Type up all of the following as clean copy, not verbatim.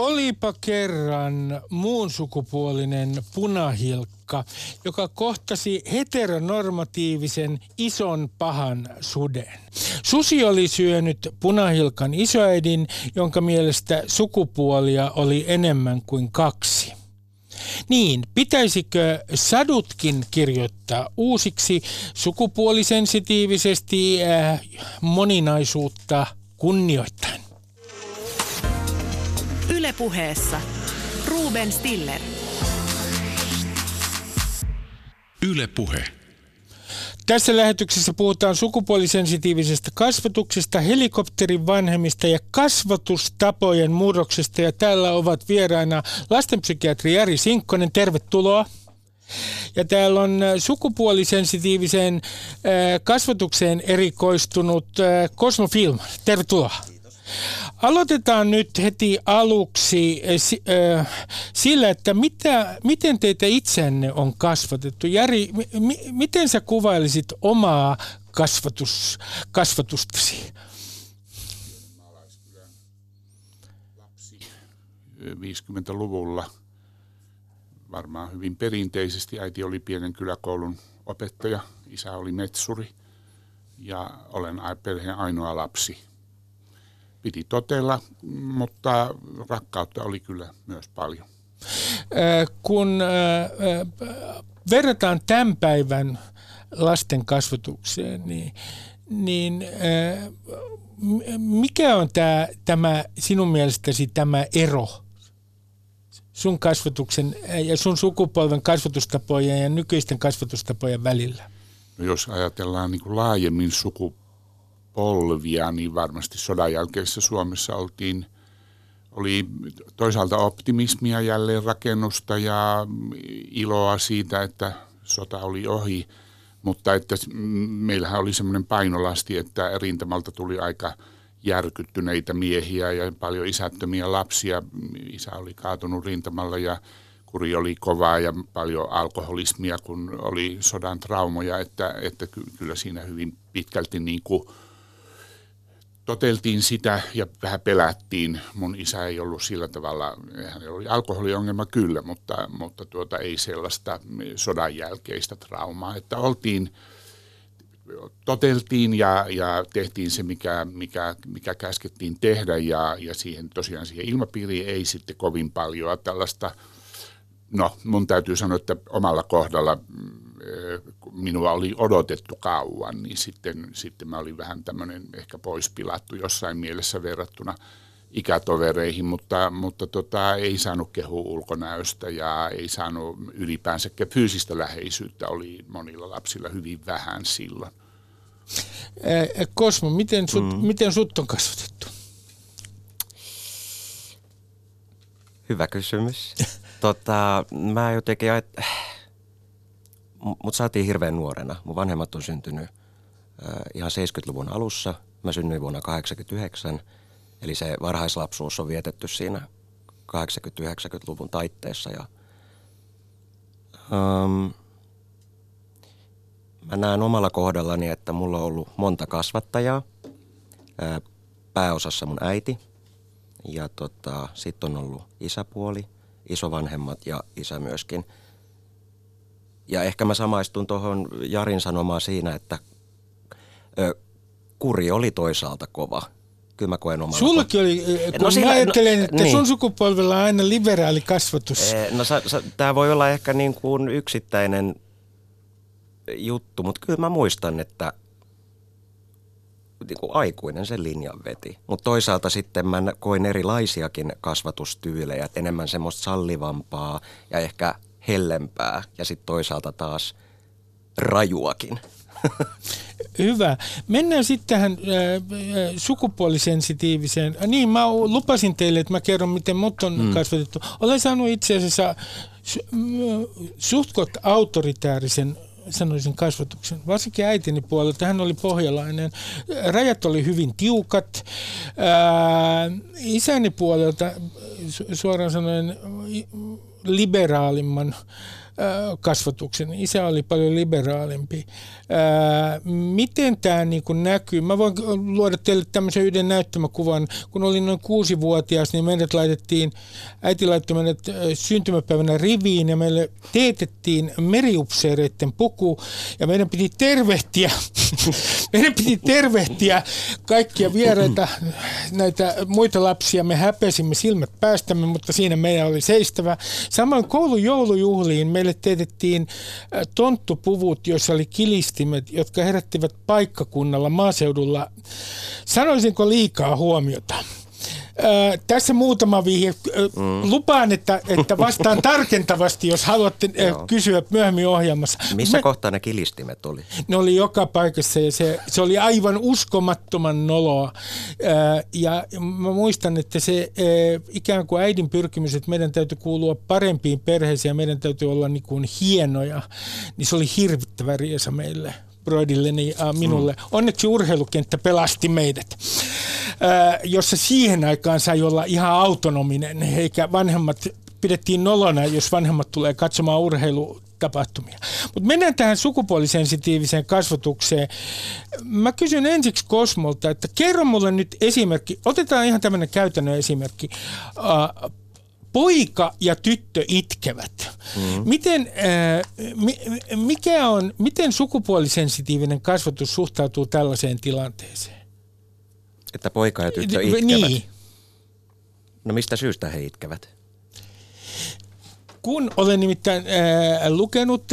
Olipa kerran muun sukupuolinen punahilkka, joka kohtasi heteronormatiivisen ison pahan suden. Susi oli syönyt punahilkan isoäidin, jonka mielestä sukupuolia oli enemmän kuin kaksi. Niin, pitäisikö sadutkin kirjoittaa uusiksi sukupuolisensitiivisesti moninaisuutta kunnioittain? Yle Puheessa Ruben Stiller. Yle Puhe. Tässä lähetyksessä puhutaan sukupuolisensitiivisestä kasvatuksesta, helikopterin vanhemmista ja kasvatustapojen murroksesta. Ja täällä ovat vieraina lastenpsykiatri Jari Sinkkonen, tervetuloa. Ja täällä on sukupuolisensitiiviseen kasvatukseen erikoistunut Cosmo Fihlman, tervetuloa. Aloitetaan nyt heti aluksi sillä, että miten teitä itsenne on kasvatettu. Jari, miten sä kuvailisit omaa kasvatustasi? Maalaiskylän lapsi 50-luvulla varmaan hyvin perinteisesti. Äiti oli pienen kyläkoulun opettaja, isä oli metsuri ja olen perheen ainoa lapsi. Piti totella, mutta rakkautta oli kyllä myös paljon. Kun verrataan tämän päivän lasten kasvatukseen, niin mikä on tämä sinun mielestäsi tämä ero sun kasvatuksen ja sun sukupolven kasvatustapojen ja nykyisten kasvatustapojen välillä? No jos ajatellaan niin kuin laajemmin sukupolvia, niin varmasti sodan jälkeisessä Suomessa oli toisaalta optimismia, jälleenrakennusta ja iloa siitä, että sota oli ohi, mutta että meillähän oli semmoinen painolasti, että rintamalta tuli aika järkyttyneitä miehiä ja paljon isättömiä lapsia. Isä oli kaatunut rintamalla ja kuri oli kovaa ja paljon alkoholismia, kun oli sodan traumoja, että kyllä siinä hyvin pitkälti niin kuin toteltiin sitä ja vähän pelättiin. Mun isä ei ollut sillä tavalla, hänellä oli alkoholiongelma kyllä, mutta ei sellaista sodan jälkeistä traumaa. Että toteltiin ja tehtiin se, mikä käskettiin tehdä ja siihen ilmapiiriin ei sitten kovin paljon tällaista. No, mun täytyy sanoa, että omalla kohdalla minua oli odotettu kauan, niin sitten mä olin vähän tämmöinen ehkä poispilattu jossain mielessä verrattuna ikätovereihin, mutta ei saanut kehua ulkonäöstä ja ei saanut ylipäänsä fyysistä läheisyyttä, oli monilla lapsilla hyvin vähän silloin. Cosmo, miten sut on kasvatettu? Hyvä kysymys. Mä jotenkin mut saatiin hirveän nuorena. Mun vanhemmat on syntynyt ihan 70-luvun alussa. Mä synnyin vuonna 1989, eli se varhaislapsuus on vietetty siinä 80-90-luvun taitteessa. Ja, mä näen omalla kohdallani, että mulla on ollut monta kasvattajaa. Pääosassa mun äiti ja sit on ollut isäpuoli. Isovanhemmat ja isä myöskin. Ja ehkä mä samaistun tuohon Jarin sanomaan siinä, että kuri oli toisaalta kova. Kyllä mä koen omalla. Sullekin oli, kun mä ajattelen, että niin. Sun sukupolvella on aina liberaali kasvatus. Tää voi olla ehkä niin kuin yksittäinen juttu, mutta kyllä mä muistan, että niin kuin aikuinen sen linjan veti. Mutta toisaalta sitten mä koin erilaisiakin kasvatustyylejä, että enemmän semmoista sallivampaa ja ehkä hellempää ja sitten toisaalta taas rajuakin. Hyvä. Mennään sitten tähän sukupuolisensitiiviseen. Niin, mä lupasin teille, että mä kerron, miten mut on kasvatettu. Olen saanut itse asiassa suhtkot autoritäärisen sanoisin kasvatuksen. Varsinkin äitini puolelta, hän oli pohjalainen. Rajat oli hyvin tiukat. Isäni puolelta suoraan sanoen liberaalimman kasvatuksen. Isä oli paljon liberaalimpi. Miten tämä niinku näkyy? Mä voin luoda teille tämmöisen yhden näyttämäkuvan. Kun olin noin 6-vuotias, niin meidät laitettiin, äiti laittoi meidät syntymäpäivänä riviin ja meille teetettiin meriupseereiden puku ja meidän piti tervehtiä kaikkia vieraita, näitä muita lapsia. Me häpesimme silmät päästämme, mutta siinä meidän oli seistävä. Samoin koulun joulujuhliin meille teetettiin tonttupuvut, joissa oli kilistimet, jotka herättivät paikkakunnalla, maaseudulla, sanoisinko liikaa huomiota. Tässä muutama vihje. Lupaan, että vastaan tarkentavasti, jos haluatte kysyä myöhemmin ohjelmassa. Missä kohtaa ne kilistimet oli? Ne oli joka paikassa ja se oli aivan uskomattoman noloa. Ja mä muistan, että se ikään kuin äidin pyrkimys, että meidän täytyy kuulua parempiin perheisiin ja meidän täytyy olla niin kuin hienoja, niin se oli hirvittävä riesa meille. Broidilleni ja minulle. Onneksi urheilukenttä pelasti meidät, jossa siihen aikaan sai olla ihan autonominen, eikä vanhemmat pidettiin nolona, jos vanhemmat tulee katsomaan urheilutapahtumia. Mutta mennään tähän sukupuolisensitiiviseen kasvatukseen. Mä kysyn ensiksi Cosmolta, että kerro mulle nyt esimerkki, otetaan ihan tämmöinen käytännön esimerkki. Poika ja tyttö itkevät. Miten sukupuolisensitiivinen kasvatus suhtautuu tällaiseen tilanteeseen? Että poika ja tyttö itkevät? Niin. No mistä syystä he itkevät? Kun olen nimittäin lukenut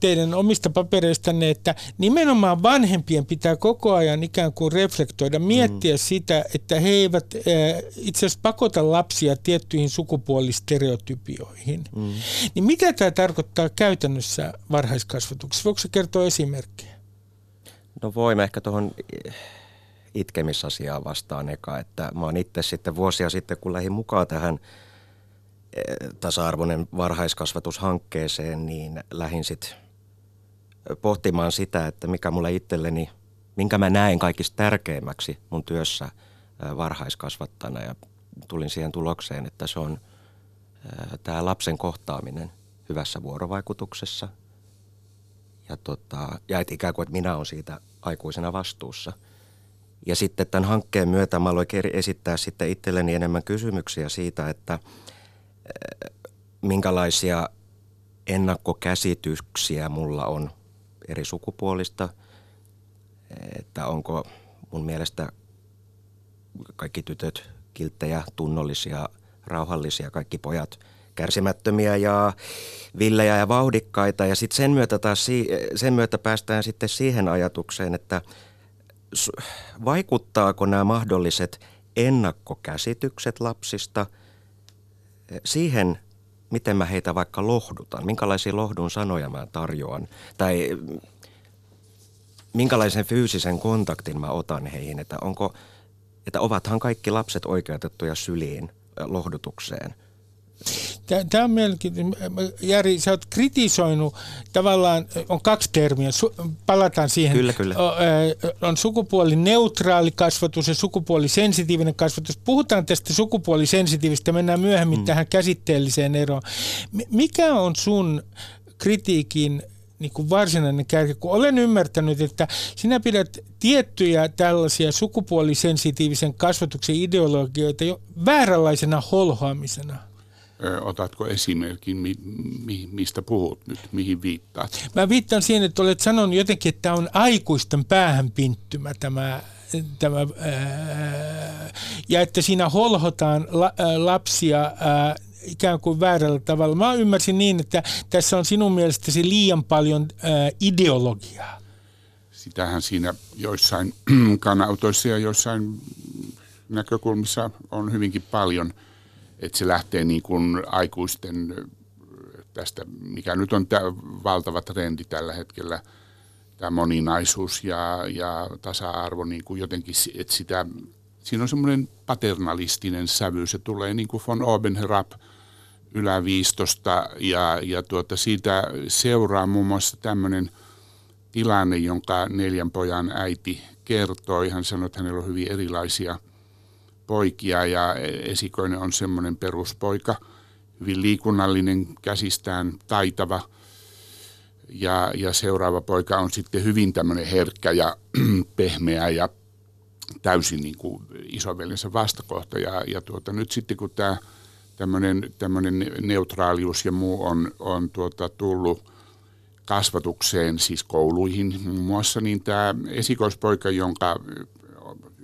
teidän omista papereistanne, että nimenomaan vanhempien pitää koko ajan ikään kuin reflektoida, miettiä sitä, että he eivät itse asiassa pakota lapsia tiettyihin sukupuolistereotypioihin. Niin mitä tämä tarkoittaa käytännössä varhaiskasvatuksessa? Voiko se kertoa esimerkkejä? No voimme ehkä tuohon itkemisasiaan vastaan eka, että mä oon itse sitten vuosia sitten, kun lähdin mukaan tähän tasa-arvoinen varhaiskasvatushankkeeseen, niin lähdin sitten pohtimaan sitä, että mikä mulle itselleni, minkä mä näen kaikista tärkeimmäksi mun työssä varhaiskasvattajana, ja tulin siihen tulokseen, että se on tämä lapsen kohtaaminen hyvässä vuorovaikutuksessa ja et ikään kuin, että minä olen siitä aikuisena vastuussa. Ja sitten tämän hankkeen myötä mä aloin esittää sitten itselleni enemmän kysymyksiä siitä, että minkälaisia ennakkokäsityksiä mulla on eri sukupuolista, että onko mun mielestä kaikki tytöt kilttejä, tunnollisia, rauhallisia, kaikki pojat kärsimättömiä ja villejä ja vauhdikkaita. Ja sitten sen myötä päästään sitten siihen ajatukseen, että vaikuttaako nämä mahdolliset ennakkokäsitykset lapsista siihen, miten mä heitä vaikka lohdutan, minkälaisia lohdun sanoja mä tarjoan tai minkälaisen fyysisen kontaktin mä otan heihin, että ovathan kaikki lapset oikeutettuja syliin lohdutukseen. Tämä on mielenkiintoista. Jari, sä oot kritisoinut tavallaan, on kaksi termiä, palataan siihen. Kyllä. On sukupuolineutraali kasvatus ja sukupuolisensitiivinen kasvatus. Puhutaan tästä sukupuolisensitiivistä, mennään myöhemmin tähän käsitteelliseen eroon. Mikä on sun kritiikin niin kuin varsinainen kärki, kun olen ymmärtänyt, että sinä pidät tiettyjä tällaisia sukupuolisensitiivisen kasvatuksen ideologioita jo vääränlaisena holhoamisena? Otatko esimerkin, mistä puhut nyt, mihin viittaat? Mä viittaan siihen, että olet sanonut jotenkin, että tämä on aikuisten päähänpinttymä ja että siinä holhotaan lapsia ikään kuin väärällä tavalla. Mä ymmärsin niin, että tässä on sinun mielestäsi liian paljon ideologiaa. Sitähän siinä joissain kannanotoissa ja joissain näkökulmissa on hyvinkin paljon. Että se lähtee niin kuin aikuisten tästä, mikä nyt on valtava trendi tällä hetkellä, tämä moninaisuus ja tasa-arvo, niin kuin jotenkin, että sitä, siinä on semmoinen paternalistinen sävy, se tulee niin kuin von oben herab yläviistosta ja siitä seuraa muun muassa tämmöinen tilanne, jonka 4 pojan äiti kertoi, hän sanoi, että hänellä on hyvin erilaisia poikia ja esikoinen on semmoinen peruspoika, hyvin liikunnallinen, käsistään taitava Ja seuraava poika on sitten hyvin tämmöinen herkkä ja pehmeä ja täysin niin kuin isoveljensä vastakohta. Ja nyt sitten kun tämä tämmöinen neutraalius ja muu on tullut kasvatukseen, siis kouluihin muun muassa, niin tämä esikoispoika, jonka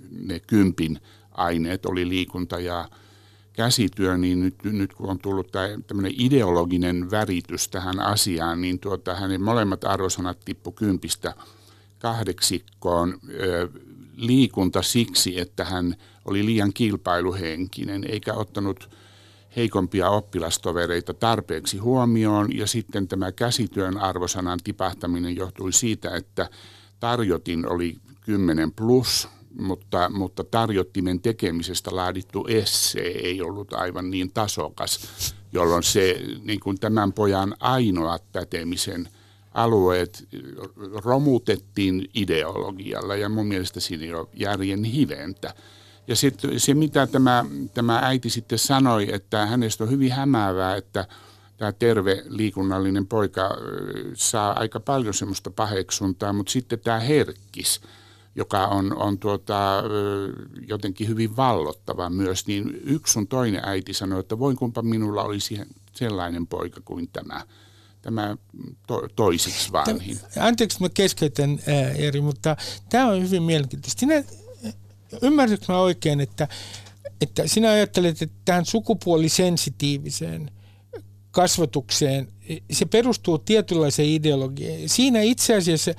ne 10 aineet oli liikunta ja käsityö, niin nyt kun on tullut tämmöinen ideologinen väritys tähän asiaan, niin hänen molemmat arvosanat tippu 10 kahdeksikkoon. Liikunta siksi, että hän oli liian kilpailuhenkinen, eikä ottanut heikompia oppilastovereita tarpeeksi huomioon, ja sitten tämä käsityön arvosanan tipahtaminen johtui siitä, että tarjotin oli 10+, mutta tarjottimen tekemisestä laadittu essee ei ollut aivan niin tasokas, jolloin se, niin kuin tämän pojan ainoat pätemisen alueet romutettiin ideologialla, ja mun mielestä siinä ei ole järjen hiventä. Ja sitten se, mitä tämä äiti sitten sanoi, että hänestä on hyvin hämäävää, että tämä terve liikunnallinen poika saa aika paljon semmoista paheksuntaa, mutta sitten tämä herkkis, joka on jotenkin hyvin vallottava myös, niin yksi sun toinen äiti sanoi, että voin kumpa minulla olisi sellainen poika kuin tämä toisiksi vanhin. Anteeksi, mä keskeytän, Jari, mutta tämä on hyvin mielenkiintoista. Ymmärrätkö mä oikein, että sinä ajattelet, että tähän sukupuolisensitiiviseen kasvatukseen, se perustuu tietynlaiseen ideologiaan. Siinä itse asiassa,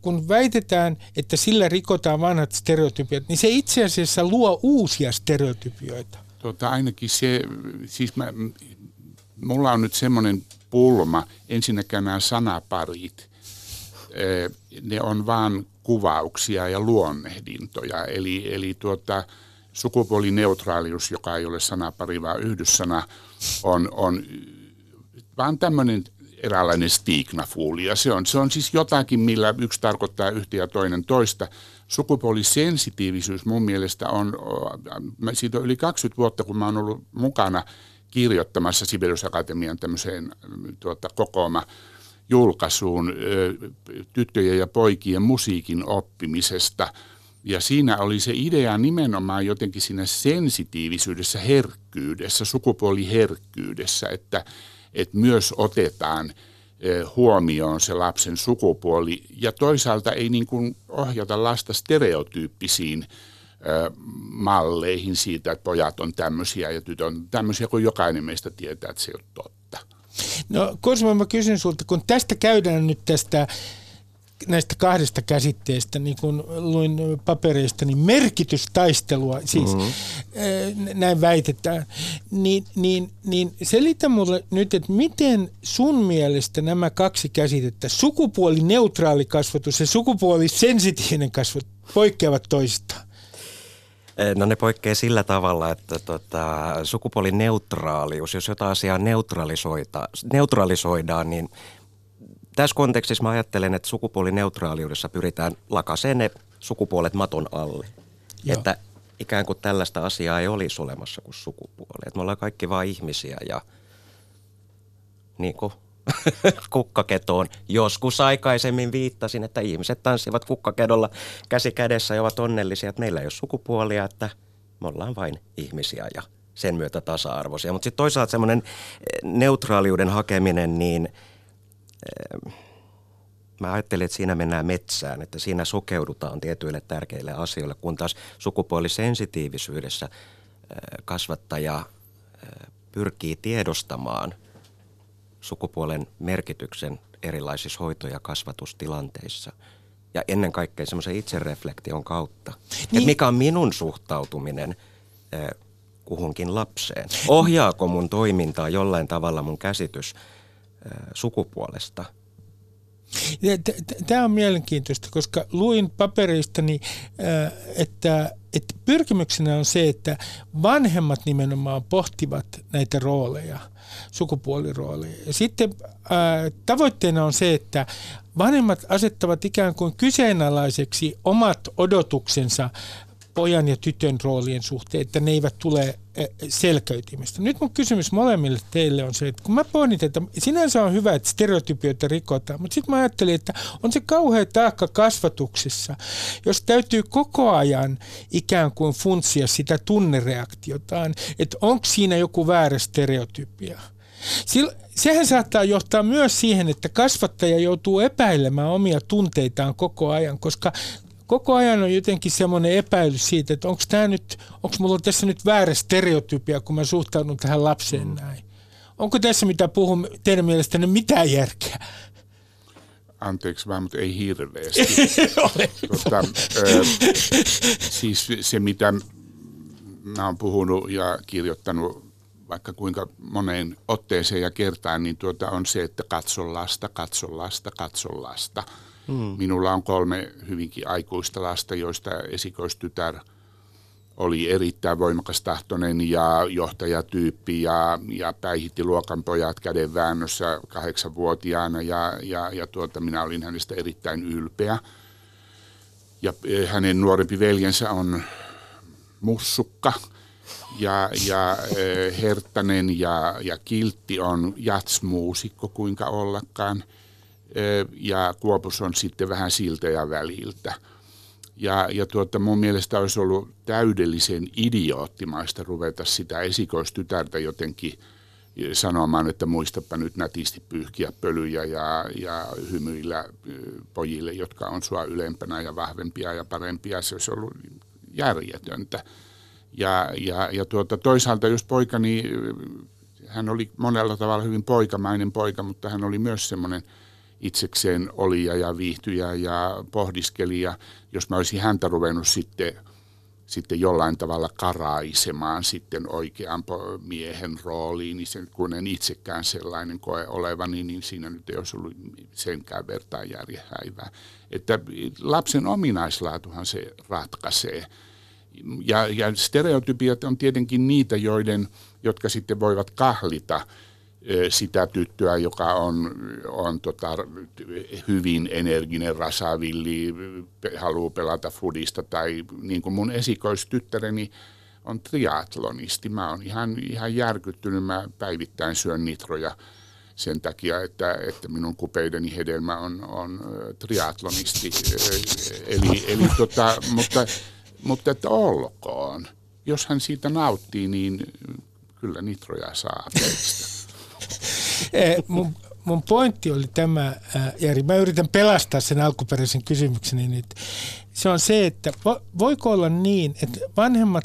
kun väitetään, että sillä rikotaan vanhat stereotypiat, niin se itse asiassa luo uusia stereotypioita. Ainakin se, siis mulla on nyt semmoinen pulma, ensinnäkään nämä sanaparit, ne on vaan kuvauksia ja luonnehdintoja, eli sukupuolineutraalius, joka ei ole sanapari, vaan yhdyssana, on vaan tämmöinen eräänlainen stigmafuulia. Se on siis jotakin, millä yksi tarkoittaa yhtä ja toinen toista. Sukupuolisensitiivisyys mun mielestä siitä on yli 20 vuotta, kun mä oon ollut mukana kirjoittamassa Sibelius Akatemian tämmöiseen kokooma julkaisuun tyttöjen ja poikien musiikin oppimisesta. Ja siinä oli se idea nimenomaan jotenkin siinä sensitiivisyydessä, herkkyydessä, sukupuoliherkkyydessä, että myös otetaan huomioon se lapsen sukupuoli ja toisaalta ei niin kuin ohjata lasta stereotyyppisiin malleihin siitä, että pojat on tämmöisiä ja tytöt on tämmöisiä, kun jokainen meistä tietää, että se on totta. No Cosmo, mä kysyn sulta, kun tästä käydään nyt näistä 2 käsitteestä, niin kun luin papereista, niin merkitystaistelua, siis näin väitetään, niin selitä mulle nyt, että miten sun mielestä nämä 2 käsitettä, sukupuolineutraali kasvatus ja sukupuolisensitiivinen kasvatus, poikkeavat toisistaan? No ne poikkeaa sillä tavalla, että sukupuolineutraalius, jos jotain asiaa neutralisoidaan, niin tässä kontekstissa mä ajattelen, että sukupuolineutraaliudessa pyritään lakaseen ne sukupuolet maton alle. Joo. Että ikään kuin tällaista asiaa ei olisi olemassa kuin sukupuoli. Että me ollaan kaikki vaan ihmisiä ja niin kuin kukkaketoon. Joskus aikaisemmin viittasin, että ihmiset tanssivat kukkakedolla käsi kädessä ja ovat onnellisia, että meillä ei ole sukupuolia, että me ollaan vain ihmisiä ja sen myötä tasa-arvoisia. Mutta sitten toisaalta semmoinen neutraaliuden hakeminen, niin mä ajattelin, että siinä mennään metsään, että siinä sokeudutaan tietyille tärkeille asioille, kun taas sukupuolisensitiivisyydessä kasvattaja pyrkii tiedostamaan sukupuolen merkityksen erilaisissa hoito- ja kasvatustilanteissa ja ennen kaikkea semmoisen itsereflektion kautta. Niin. Mikä on minun suhtautuminen kuhunkin lapseen? Ohjaako mun toimintaa jollain tavalla mun käsitys sukupuolesta? Tämä on mielenkiintoista, koska luin papereistani, että pyrkimyksenä on se, että vanhemmat nimenomaan pohtivat näitä rooleja, sukupuolirooleja. Ja sitten tavoitteena on se, että vanhemmat asettavat ikään kuin kyseenalaiseksi omat odotuksensa pojan ja tytön roolien suhteen, että ne eivät tule selkeytymistä. Nyt mun kysymys molemmille teille on se, että kun mä pohdin, että sinänsä on hyvä, että stereotypioita rikotaan, mutta sitten mä ajattelin, että on se kauhea taakka kasvatuksessa, jos täytyy koko ajan ikään kuin funtsia sitä tunnereaktiotaan, että onko siinä joku väärä stereotypia. Sehän saattaa johtaa myös siihen, että kasvattaja joutuu epäilemään omia tunteitaan koko ajan, koska koko ajan on jotenkin semmoinen epäilys siitä, että onko mulla tässä nyt väärä stereotypia, kun mä suhtaudun tähän lapseen näin. Onko tässä, mitä puhun, teidän mielestänne mitään järkeä? Anteeksi vaan, mutta ei hirveästi. Siis se, mitä mä oon puhunut ja kirjoittanut vaikka kuinka moneen otteeseen ja kertaan, niin on se, että katso lasta. Minulla on 3 hyvinkin aikuista lasta, joista esikoistytär oli erittäin voimakastahtoinen ja johtajatyyppi ja päihitti luokanpojat kädenväännössä 8-vuotiaana ja minä olin hänestä erittäin ylpeä. Ja hänen nuorempi veljensä on mussukka ja herttainen ja kiltti on jatsmuusikko kuinka ollakaan. Ja Kuopus on sitten vähän siltä ja väliltä. Mun mielestä olisi ollut täydellisen idioottimaista ruveta sitä esikoistytärtä jotenkin sanomaan, että muistapa nyt nätisti pyyhkiä pölyjä ja hymyillä pojille, jotka on sua ylempänä ja vahvempia ja parempia. Se olisi ollut järjetöntä. Toisaalta jos poikani, hän oli monella tavalla hyvin poikamainen poika, mutta hän oli myös semmoinen itsekseen olija ja viihtyjä ja pohdiskelija. Jos mä olisin häntä ruvennut sitten jollain tavalla karaisemaan sitten oikean miehen rooliin, niin sen, kun en itsekään sellainen koe olevani, niin siinä nyt ei olisi ollut senkään vertaan järjehäivää. Että lapsen ominaislaatuhan se ratkaisee. Ja stereotypiat on tietenkin niitä, jotka sitten voivat kahlita sitä tyttöä, joka on hyvin energinen rasavilli, haluaa pelata fudista, tai niin kuin mun esikoistyttäreni on triatlonisti. Mä oon ihan järkyttynyt, mä päivittäin syön nitroja sen takia, että minun kupeideni hedelmä on triatlonisti. Mutta että olkoon. Jos hän siitä nauttii, niin kyllä nitroja saa teistä. Mun pointti oli tämä, Jari, mä yritän pelastaa sen alkuperäisen kysymykseni nyt. Se on se, että voiko olla niin, että vanhemmat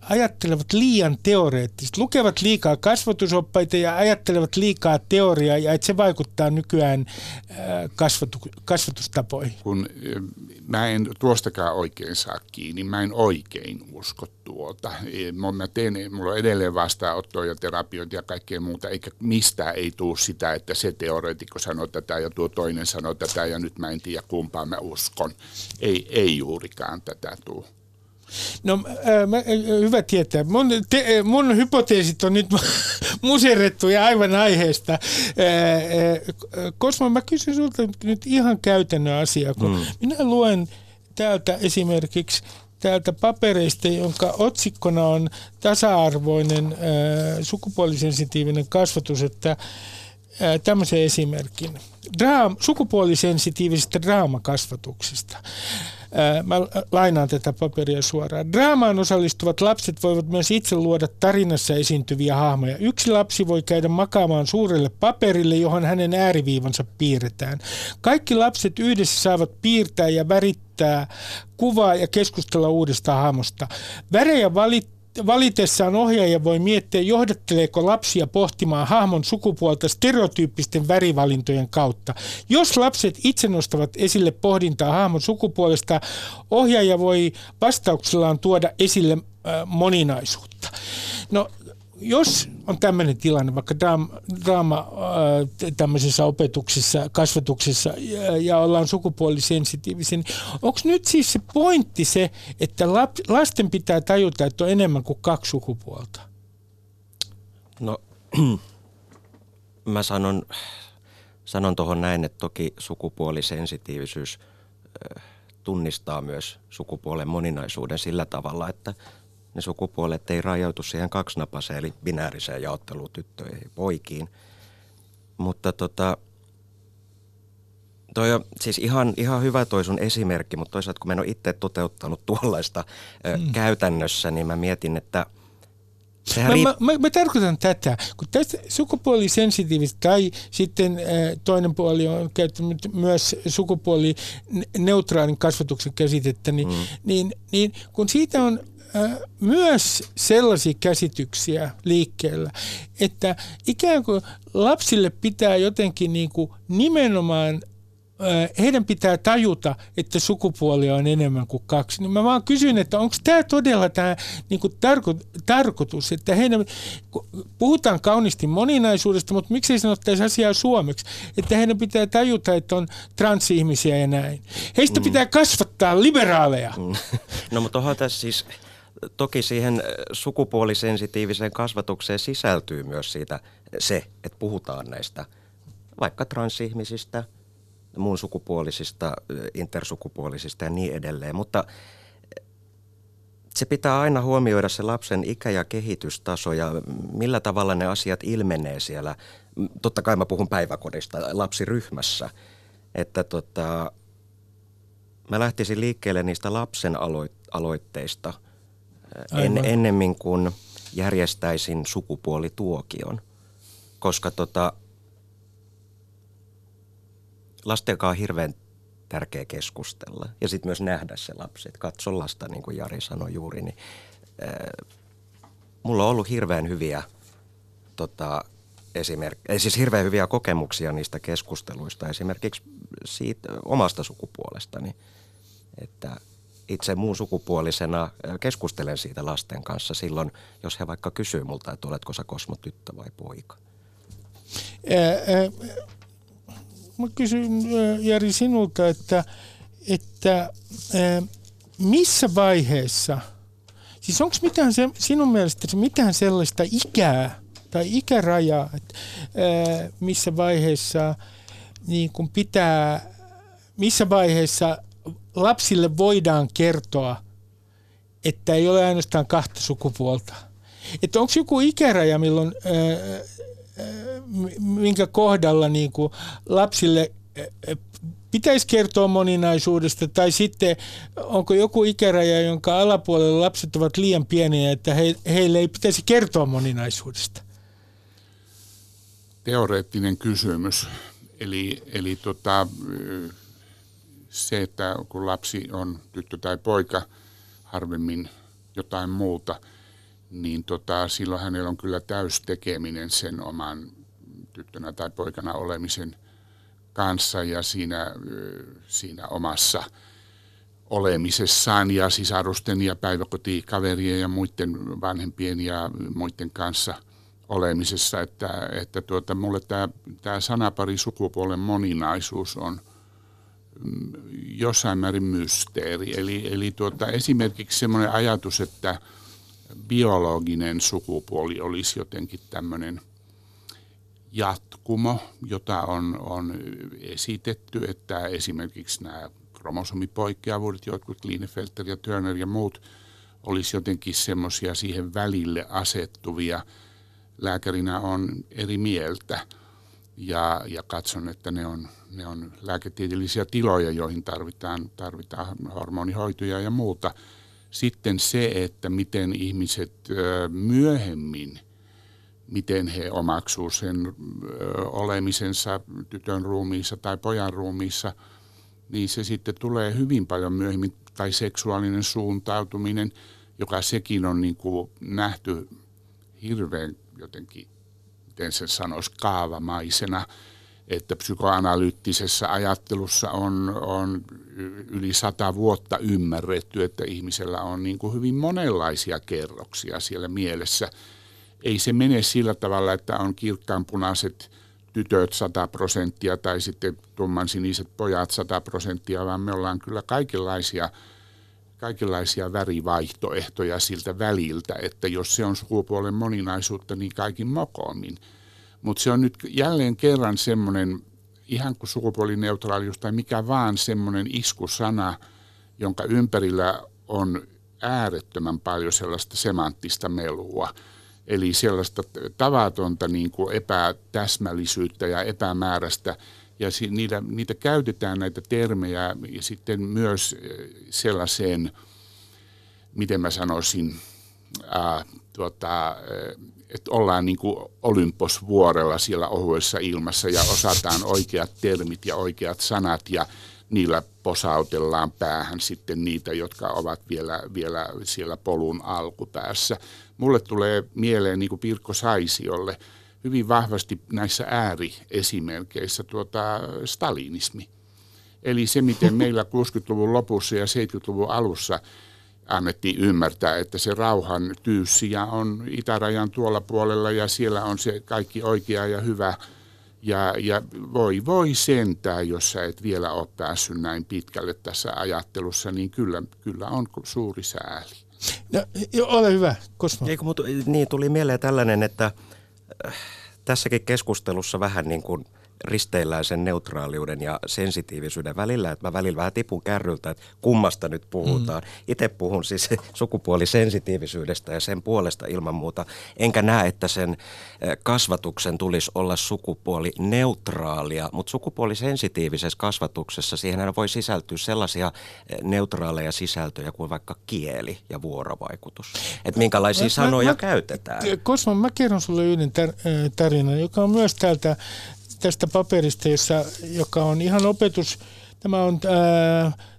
ajattelevat liian teoreettisesti, lukevat liikaa kasvatusoppaita ja ajattelevat liikaa teoriaa, ja että se vaikuttaa nykyään kasvatustapoihin? Kun mä en tuostakaan oikein saa kiinni, mä en oikein usko tuota. Mulla on edelleen vastaanottoja ja terapioita ja kaikkea muuta, eikä mistään ei tule sitä, että se teoreetikko sanoo tätä ja tuo toinen sanoo tätä ja nyt mä en tiedä kumpaan mä uskon. Ei juurikaan tätä tule. No hyvä tietää. Mun hypoteesit on nyt muserettu ja aivan aiheesta. Cosmo, mä kysyn sulta nyt ihan käytännön asiaa, kun minä luen täältä esimerkiksi täältä papereista, jonka otsikkona on tasa-arvoinen sukupuolisensitiivinen kasvatus, että tämmöisen esimerkin. Sukupuolisensitiivisestä draamakasvatuksesta. Mä lainaan tätä paperia suoraan. Draamaan osallistuvat lapset voivat myös itse luoda tarinassa esiintyviä hahmoja. Yksi lapsi voi käydä makaamaan suurelle paperille, johon hänen ääriviivansa piirretään. Kaikki lapset yhdessä saavat piirtää ja värittää kuvaa ja keskustella uudesta hahmosta. Värejä valitessaan ohjaaja voi miettiä, johdatteleeko lapsia pohtimaan hahmon sukupuolta stereotyyppisten värivalintojen kautta. Jos lapset itse nostavat esille pohdintaa hahmon sukupuolesta, ohjaaja voi vastauksellaan tuoda esille moninaisuutta. No, jos on tämmöinen tilanne, vaikka draama tämmöisessä opetuksessa, kasvatuksessa ja ollaan sukupuolisensitiivisiä, niin onko nyt siis se pointti se, että lasten pitää tajuta, että on enemmän kuin 2 sukupuolta? No, mä sanon tuohon näin, että toki sukupuolisensitiivisyys tunnistaa myös sukupuolen moninaisuuden sillä tavalla, että ne sukupuolet ei rajautu siihen kaksinapaiseen, eli binääriseen jaotteluun tyttöihin ja poikiin. Mutta toi on siis ihan hyvä toi sun esimerkki, mutta toisaalta kun mä en ole itse toteuttanut tuollaista käytännössä, niin mä mietin, että Mä tarkoitan tätä, kun tästä sukupuolisensitiivistä tai sitten toinen puoli on käyttänyt myös sukupuolineutraalin kasvatuksen käsitettä, niin kun siitä on myös sellaisia käsityksiä liikkeellä, että ikään kuin lapsille pitää jotenkin niin kuin nimenomaan heidän pitää tajuta, että sukupuolia on enemmän kuin kaksi. Niin mä vaan kysyn, että onko tämä todella tämä niinku tarkoitus, että heidän, puhutaan kauniisti moninaisuudesta, mutta miksei sanottaisi asiaa suomeksi, että heidän pitää tajuta, että on transihmisiä ja näin. Heistä pitää kasvattaa liberaaleja. No mutta onhan tässä siis, toki siihen sukupuolisensitiiviseen kasvatukseen sisältyy myös siitä se, että puhutaan näistä vaikka transihmisistä, muun sukupuolisista, intersukupuolisista ja niin edelleen, mutta se pitää aina huomioida se lapsen ikä ja kehitystaso ja millä tavalla ne asiat ilmenee siellä. Totta kai mä puhun päiväkodista, lapsiryhmässä, että mä lähtisin liikkeelle niistä lapsen aloitteista ennemmin kuin järjestäisin sukupuolituokion, koska lastenkaan on hirveän tärkeä keskustella ja sitten myös nähdä se lapsi, että katso lasta, niin kuin Jari sanoi juuri. Niin, mulla on ollut hirveän hyviä, siis hirveän hyviä kokemuksia niistä keskusteluista, esimerkiksi siitä omasta sukupuolestani, että itse muun sukupuolisena keskustelen siitä lasten kanssa silloin, jos he vaikka kysyy multa, että oletko sä Cosmo tyttö vai poika. Mä kysyn, Jari, sinulta, että missä vaiheessa, siis onko mitään sinun mielestäsi mitään sellaista ikää tai ikärajaa, että missä vaiheessa niin kun pitää, missä vaiheessa lapsille voidaan kertoa, että ei ole ainoastaan kahta sukupuolta? Että onko joku ikäraja, milloin minkä kohdalla niin kuin lapsille pitäisi kertoa moninaisuudesta, tai sitten onko joku ikäraja, jonka alapuolella lapset ovat liian pieniä, että heille ei pitäisi kertoa moninaisuudesta? Teoreettinen kysymys. Eli se, että kun lapsi on tyttö tai poika, harvemmin jotain muuta, niin silloin hänellä on kyllä täystekeminen sen oman tyttönä tai poikana olemisen kanssa ja siinä omassa olemisessaan ja sisarusten ja päiväkotikaverien ja muiden vanhempien ja muiden kanssa olemisessa. Että mulle tämä sanapari sukupuolen moninaisuus on jossain määrin mysteeri. Eli esimerkiksi semmoinen ajatus, että biologinen sukupuoli olisi jotenkin tämmöinen jatkumo, jota on esitetty, että esimerkiksi nämä kromosomipoikkeavuudet, jotkut Klinefelter ja Turner ja muut, olisi jotenkin semmoisia siihen välille asettuvia. Lääkärinä on eri mieltä ja katson, että ne on lääketieteellisiä tiloja, joihin tarvitaan hormonihoitoja ja muuta. Sitten se, että miten ihmiset myöhemmin, miten he omaksuu sen olemisensa tytön ruumiissa tai pojan ruumiissa, niin se sitten tulee hyvin paljon myöhemmin. Tai seksuaalinen suuntautuminen, joka sekin on niin kuin nähty hirveän jotenkin, miten sen sanoisi, kaavamaisena, että psykoanalyyttisessä ajattelussa on yli 100 vuotta ymmärretty, että ihmisellä on niin kuin hyvin monenlaisia kerroksia siellä mielessä. Ei se mene sillä tavalla, että on kirkkaanpunaiset tytöt 100% tai sitten tummansiniset pojat 100%, vaan me ollaan kyllä kaikenlaisia värivaihtoehtoja siltä väliltä, että jos se on sukupuolen moninaisuutta, niin kaikin mokomin. Mutta se on nyt jälleen kerran semmoinen, ihan kuin sukupuolineutraalius tai mikä vaan semmoinen iskusana, jonka ympärillä on äärettömän paljon sellaista semanttista melua. Eli sellaista tavatonta niin kuin epätäsmällisyyttä ja epämääräistä. Ja niitä käytetään näitä termejä sitten myös sellaiseen, miten mä sanoisin, että ollaan niin kuin Olymposvuorella siellä ohuessa ilmassa ja osataan oikeat termit ja oikeat sanat ja niillä posautellaan päähän sitten niitä, jotka ovat vielä siellä polun alkupäässä. Mulle tulee mieleen niin kuin Pirkko Saisiolle hyvin vahvasti näissä ääriesimerkkeissä stalinismi. Eli se, miten meillä 60-luvun lopussa ja 70-luvun alussa annettiin ymmärtää, että se rauhan tyyssija on itärajan tuolla puolella ja siellä on se kaikki oikea ja hyvä. Ja voi sentään, jos sä et vielä ole päässyt näin pitkälle tässä ajattelussa, niin kyllä on suuri sääli. No, ole hyvä, Cosmo. Niin, tuli mieleen tällainen, että tässäkin keskustelussa vähän niin kuin risteillään sen neutraaliuden ja sensitiivisyyden välillä, että mä välillä vähän tipun kärryltä, että kummasta nyt puhutaan. Itse puhun siis sukupuolisensitiivisyydestä ja sen puolesta ilman muuta. Enkä näe, että sen kasvatuksen tulisi olla sukupuolineutraalia, mutta sukupuolisensitiivisessä kasvatuksessa siihen voi sisältyä sellaisia neutraaleja sisältöjä kuin vaikka kieli ja vuorovaikutus. Että minkälaisia sanoja käytetään. Cosmo, mä kerron sulle yhden tarinan, joka on myös tästä paperista, joka on ihan opetus. Tämä on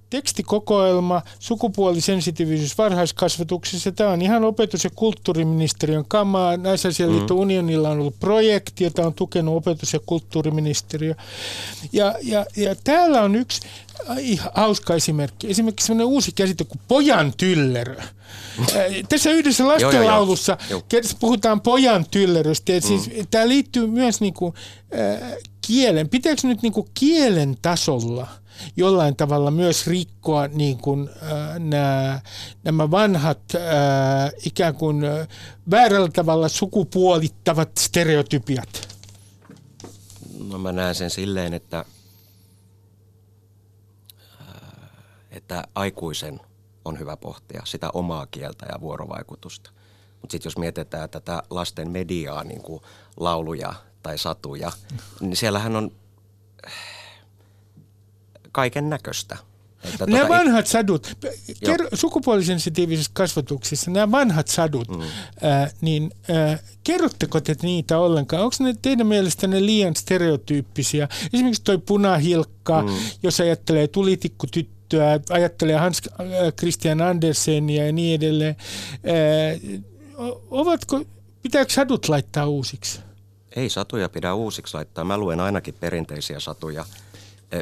tekstikokoelma sukupuolisensitiivisyys varhaiskasvatuksessa. Tämä on ihan opetus- ja kulttuuriministeriön kamaa. Naisasialiitto unionilla on ollut projekti, jota on tukenut opetus- ja kulttuuriministeriö. Ja täällä on yksi hauska esimerkki. Esimerkiksi sellainen uusi käsite kuin pojan tyllerö. Tässä yhdessä lastenlaulussa puhutaan pojan tylleröstä. Siis, tämä liittyy myös niinku, kielen. Pitääkö nyt niinku kielen tasolla jollain tavalla myös rikkoa niin kuin, nämä vanhat ikään kuin väärällä tavalla sukupuolittavat stereotypiat? No mä näen sen silleen, että aikuisen on hyvä pohtia sitä omaa kieltä ja vuorovaikutusta. Mutta sitten jos mietitään tätä lasten mediaa, niin kuin lauluja tai satuja, niin siellähän on kaiken näköistä. Nämä vanhat sadut, sukupuolisensitiivisessä kasvatuksessa, nämä vanhat sadut, kerrotteko te niitä ollenkaan? Onko ne teidän mielestänne liian stereotyyppisiä? Esimerkiksi toi punahilkka, jos ajattelee tulitikkutyttöä, ajattelee Hans Christian Andersenia ja niin edelleen. Pitääkö sadut laittaa uusiksi? Ei satuja pidä uusiksi laittaa. Mä luen ainakin perinteisiä satuja,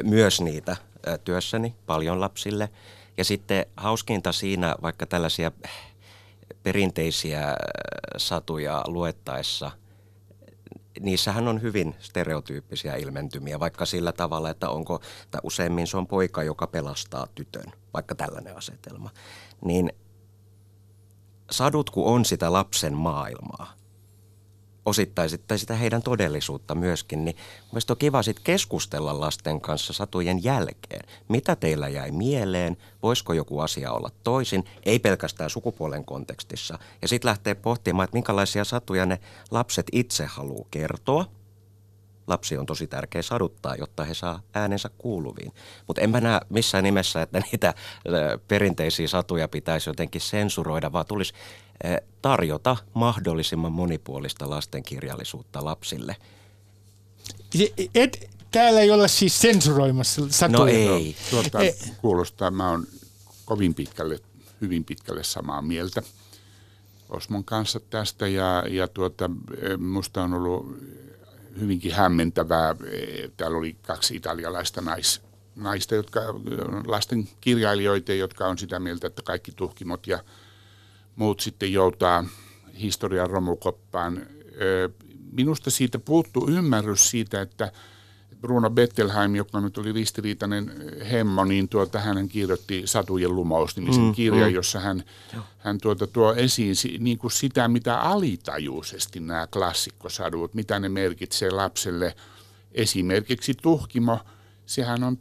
myös niitä työssäni, paljon lapsille. Ja sitten hauskinta siinä, vaikka tällaisia perinteisiä satuja luettaessa, niissähän on hyvin stereotyyppisiä ilmentymiä, vaikka sillä tavalla, että useimmin se on poika, joka pelastaa tytön, vaikka tällainen asetelma. Niin sadut, kun on sitä lapsen maailmaa, osittaisittain sitä heidän todellisuutta myöskin, niin mielestäni on kiva sitten keskustella lasten kanssa satujen jälkeen. Mitä teillä jäi mieleen? Voisiko joku asia olla toisin? Ei pelkästään sukupuolen kontekstissa. Ja sitten lähtee pohtimaan, että minkälaisia satuja ne lapset itse haluaa kertoa. Lapsi on tosi tärkeä saduttaa, jotta he saa äänensä kuuluviin. Mutta en mä näe missään nimessä, että niitä perinteisiä satuja pitäisi jotenkin sensuroida, vaan tulisi tarjota mahdollisimman monipuolista lastenkirjallisuutta lapsille. Täällä ei olla siis sensuroimassa satuja. No ei. Kuulostaa, mä oon hyvin pitkälle samaa mieltä Cosmon kanssa tästä ja musta on ollut hyvinkin hämmentävää. Täällä oli kaksi italialaista naista, jotka lasten kirjailijoita, jotka on sitä mieltä, että kaikki tuhkimot ja muut sitten joutaa historian romukoppaan. Minusta siitä puuttuu ymmärrys siitä, että Bruno Bettelheim, joka nyt oli ristiriitainen hemmo, niin hän kirjoitti Satujen lumous-nimisen kirjan, jossa hän tuo esiin niin kuin sitä, mitä alitajuisesti nämä klassikkosadut, mitä ne merkitsee lapselle. Esimerkiksi tuhkimo, sehän on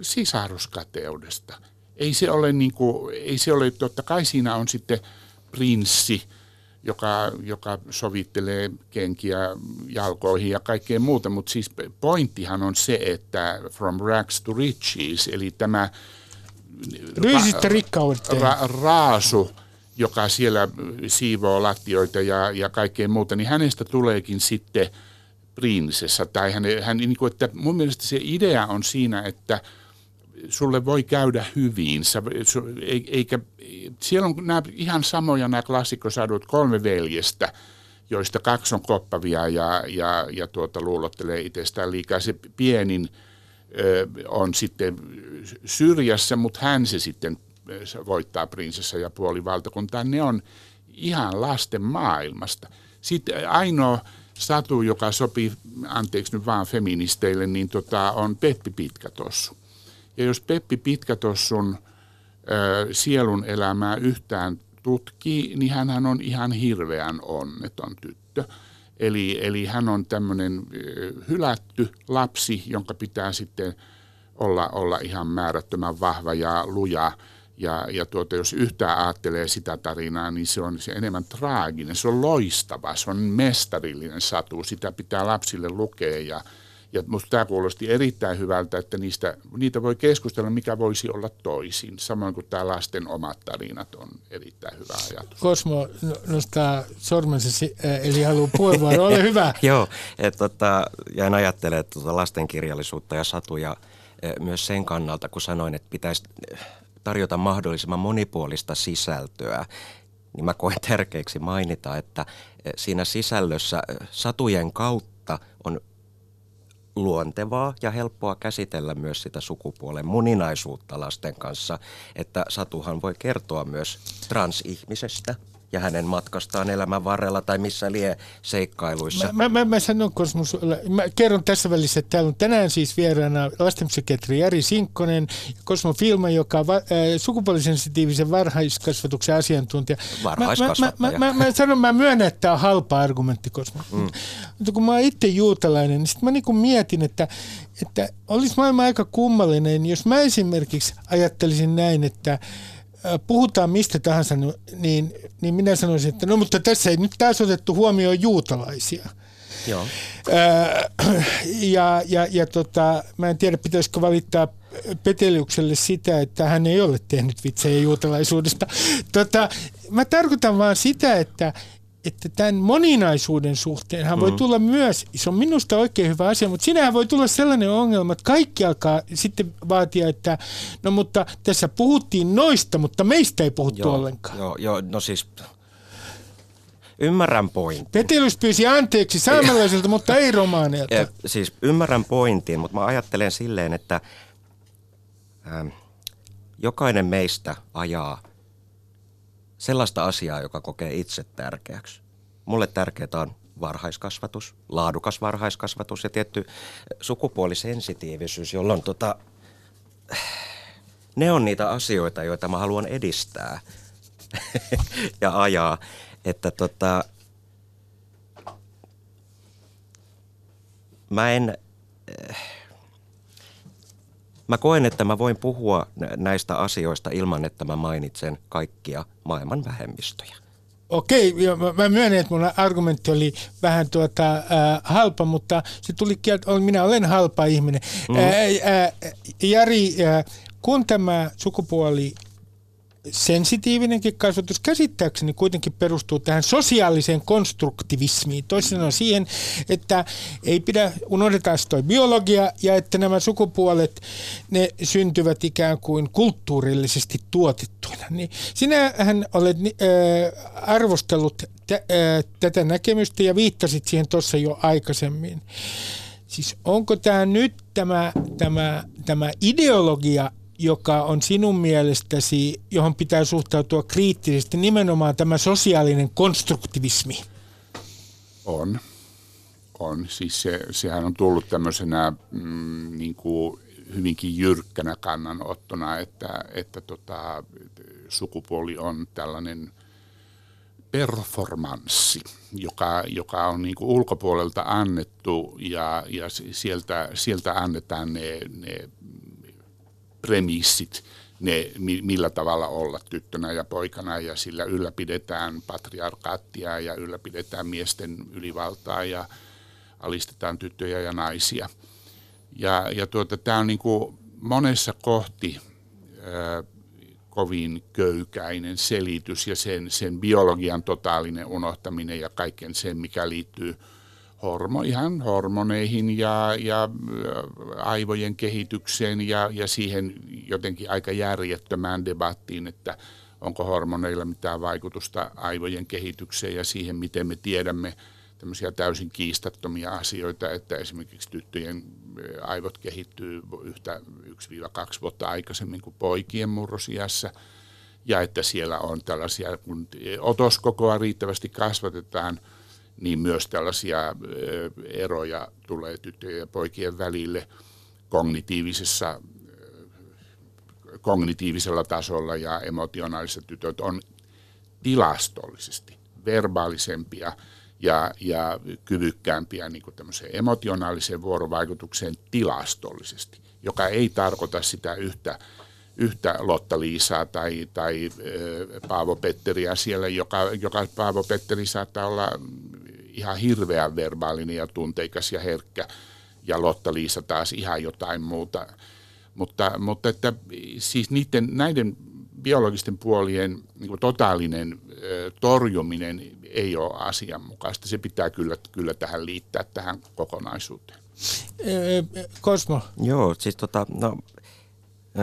sisaruskateudesta. Ei se ole niinku, ei se ole, totta kai siinä on sitten prinssi, joka sovittelee kenkiä jalkoihin ja kaikkea muuta, mutta siis pointtihan on se, että from rags to riches, eli tämä raasu, joka siellä siivoo lattioita ja kaikkea muuta, niin hänestä tuleekin sitten prinsessa. Tai hän, niin kuin, että mun mielestä se idea on siinä, että sulle voi käydä hyvin. Siellä on nämä, ihan samoja nämä klassikkosadut, 3 veljestä, joista 2 on koppavia ja luulottelee itsestään liikaa. Se pienin on sitten syrjässä, mutta hän se sitten voittaa prinsessa ja puoli valtakuntaa. Ne on ihan lasten maailmasta. Sitten ainoa satu, joka sopii, anteeksi nyt vaan feministeille, niin on Peppi Pitkätossu. Ja jos Peppi Pitkätossun sielun elämää yhtään tutkii, niin hänhän on ihan hirveän onneton tyttö. Eli hän on tämmöinen hylätty lapsi, jonka pitää sitten olla ihan määrättömän vahva ja luja. Ja jos yhtään ajattelee sitä tarinaa, niin se on enemmän traaginen, se on loistava, se on mestarillinen satu, sitä pitää lapsille lukea. Ja musta tämä kuulosti erittäin hyvältä, että niitä voi keskustella, mikä voisi olla toisin, samoin kuin tämä lasten omat tarinat on erittäin hyvä ajatus. Cosmo nostaa sormensa, eli haluaa puheenvuoro, ole hyvä. Joo, jäin ajattelemaan lastenkirjallisuutta ja satuja myös sen kannalta, kun sanoin, että pitäisi tarjota mahdollisimman monipuolista sisältöä, niin mä koen tärkeäksi mainita, että siinä sisällössä satujen kautta on luontevaa ja helppoa käsitellä myös sitä sukupuolen moninaisuutta lasten kanssa, että satuhan voi kertoa myös transihmisestä ja hänen matkastaan elämän varrella tai missä lie seikkailuissa. Mä sanon, Cosmo, mä kerron tässä välissä, että täällä on tänään siis vieraana lastenpsykiatri Jari Sinkkonen ja Cosmo Fihlman, joka on sukupuolisensitiivisen varhaiskasvatuksen asiantuntija. Varhaiskasvattaja. Mä sanon, mä myönnän, että tämä on halpa argumentti, Cosmo. Mutta kun mä oon itse juutalainen, niin sit mä niinku mietin, että olisi maailma aika kummallinen, jos mä esimerkiksi ajattelisin näin, että puhutaan mistä tahansa, niin minä sanoisin, että no mutta tässä ei nyt taas otettu huomioon juutalaisia. Joo. Mä en tiedä, pitäisikö valittaa Peteliukselle sitä, että hän ei ole tehnyt vitsejä juutalaisuudesta. Mä tarkoitan vaan sitä, että tämän moninaisuuden suhteen hän voi tulla myös, se on minusta oikein hyvä asia, mutta sinähän voi tulla sellainen ongelma, että kaikki alkaa sitten vaatia, että no mutta tässä puhuttiin noista, mutta meistä ei puhuttu ollenkaan. Joo, no siis ymmärrän pointin. Petelius pyysi anteeksi saamelaisilta, mutta ei romaaneilta. Siis ymmärrän pointin, mutta mä ajattelen silleen, että jokainen meistä ajaa sellaista asiaa, joka kokee itse tärkeäksi. Mulle tärkeää on varhaiskasvatus, laadukas varhaiskasvatus ja tietty sukupuolisensitiivisyys, jolloin ne on niitä asioita, joita mä haluan edistää ja ajaa. Että Mä koen, että mä voin puhua näistä asioista ilman, että mä mainitsen kaikkia maailman vähemmistöjä. Okei, mä myönnän, että mun argumentti oli vähän halpa, mutta se tuli minä olen halpa ihminen. Jari, kun tämä sukupuoli sensitiivinenkin kasvatus käsittääkseni kuitenkin perustuu tähän sosiaaliseen konstruktivismiin. Toisin sanoen siihen, että ei pidä unohdeta toi biologia ja että nämä sukupuolet, ne syntyvät ikään kuin kulttuurillisesti tuotettuina. Niin sinähän olet arvostellut tätä näkemystä ja viittasit siihen tuossa jo aikaisemmin. Siis onko tämä nyt tämä ideologia, joka on sinun mielestäsi, johon pitää suhtautua kriittisesti, nimenomaan tämä sosiaalinen konstruktivismi? On. Siis sehän on tullut tämmöisenä hyvinkin jyrkkänä kannanottona, että sukupuoli on tällainen performanssi, joka on ulkopuolelta annettu ja sieltä annetaan ne premissit ne, millä tavalla olla tyttönä ja poikana, ja sillä ylläpidetään patriarkaattia ja ylläpidetään miesten ylivaltaa ja alistetaan tyttöjä ja naisia. Tämä on niin kuin monessa kohti kovin köykäinen selitys ja sen biologian totaalinen unohtaminen ja kaiken sen, mikä liittyy ihan hormoneihin ja aivojen kehitykseen ja siihen jotenkin aika järjettömään debattiin, että onko hormoneilla mitään vaikutusta aivojen kehitykseen ja siihen, miten me tiedämme tämmöisiä täysin kiistattomia asioita, että esimerkiksi tyttöjen aivot kehittyy yhtä 1-2 vuotta aikaisemmin kuin poikien murrosiässä ja että siellä on tällaisia, kun otoskokoa riittävästi kasvatetaan, niin myös tällaisia eroja tulee tyttöjen ja poikien välille kognitiivisella tasolla ja emotionaaliset tytöt on tilastollisesti verbaalisempia ja kyvykkäämpiä niin kuin tämmöiseen emotionaaliseen vuorovaikutukseen tilastollisesti, joka ei tarkoita sitä yhtä Lotta-Liisaa tai Paavo Petteriä siellä, joka Paavo Petteri saattaa olla ihan hirveän verbaalinen ja tunteikas ja herkkä, ja Lotta-Liisa taas ihan jotain muuta. Mutta että, siis näiden biologisten puolien niin kuin totaalinen torjuminen ei ole asianmukaista. Se pitää kyllä tähän liittää, tähän kokonaisuuteen. Cosmo? Joo, siis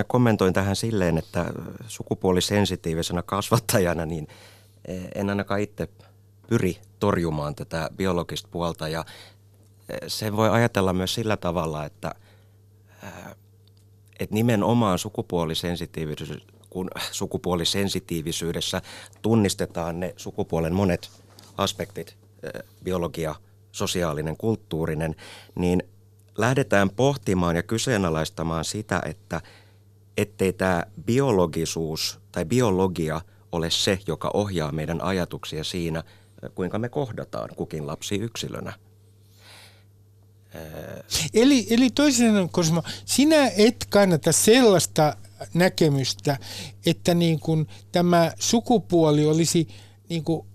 kommentoin tähän silleen, että sukupuolisensitiivisenä kasvattajana niin en ainakaan itse pyri torjumaan tätä biologista puolta ja sen voi ajatella myös sillä tavalla, että nimenomaan sukupuolisensitiivisyydessä tunnistetaan ne sukupuolen monet aspektit, biologia, sosiaalinen, kulttuurinen, niin lähdetään pohtimaan ja kyseenalaistamaan sitä, ettei tämä biologisuus tai biologia ole se, joka ohjaa meidän ajatuksia siinä, kuinka me kohdataan kukin lapsi yksilönä. Eli toisin sanoen, Cosmo, sinä et kannata sellaista näkemystä, että niin kuin tämä sukupuoli olisi niin kuin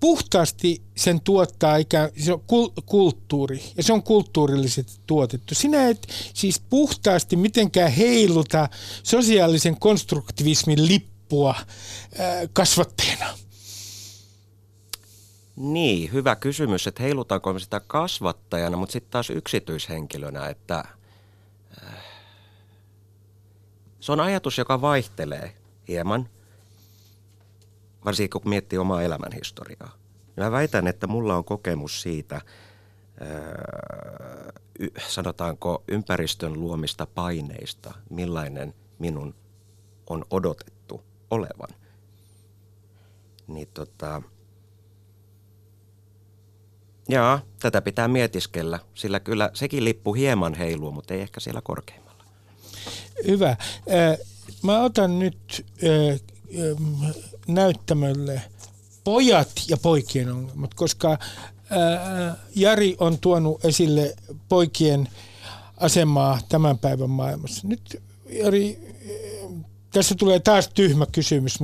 puhtaasti sen tuottaa kulttuuri, ja se on kulttuurillisesti tuotettu. Sinä et siis puhtaasti mitenkään heiluta sosiaalisen konstruktivismin lippua kasvattajana. Niin, hyvä kysymys, että heilutaanko me sitä kasvattajana, mutta sitten taas yksityishenkilönä, että se on ajatus, joka vaihtelee hieman. Varsinkin kun miettii omaa elämän historiaa. Mä väitän, että mulla on kokemus siitä, sanotaanko ympäristön luomista paineista, millainen minun on odotettu olevan. Niin tätä pitää mietiskellä, sillä kyllä sekin lippu hieman heiluu, mutta ei ehkä siellä korkeimmalla. Hyvä. Mä otan nyt näyttämölle pojat ja poikien ongelmat, koska Jari on tuonut esille poikien asemaa tämän päivän maailmassa. Nyt Jari, tässä tulee taas tyhmä kysymys,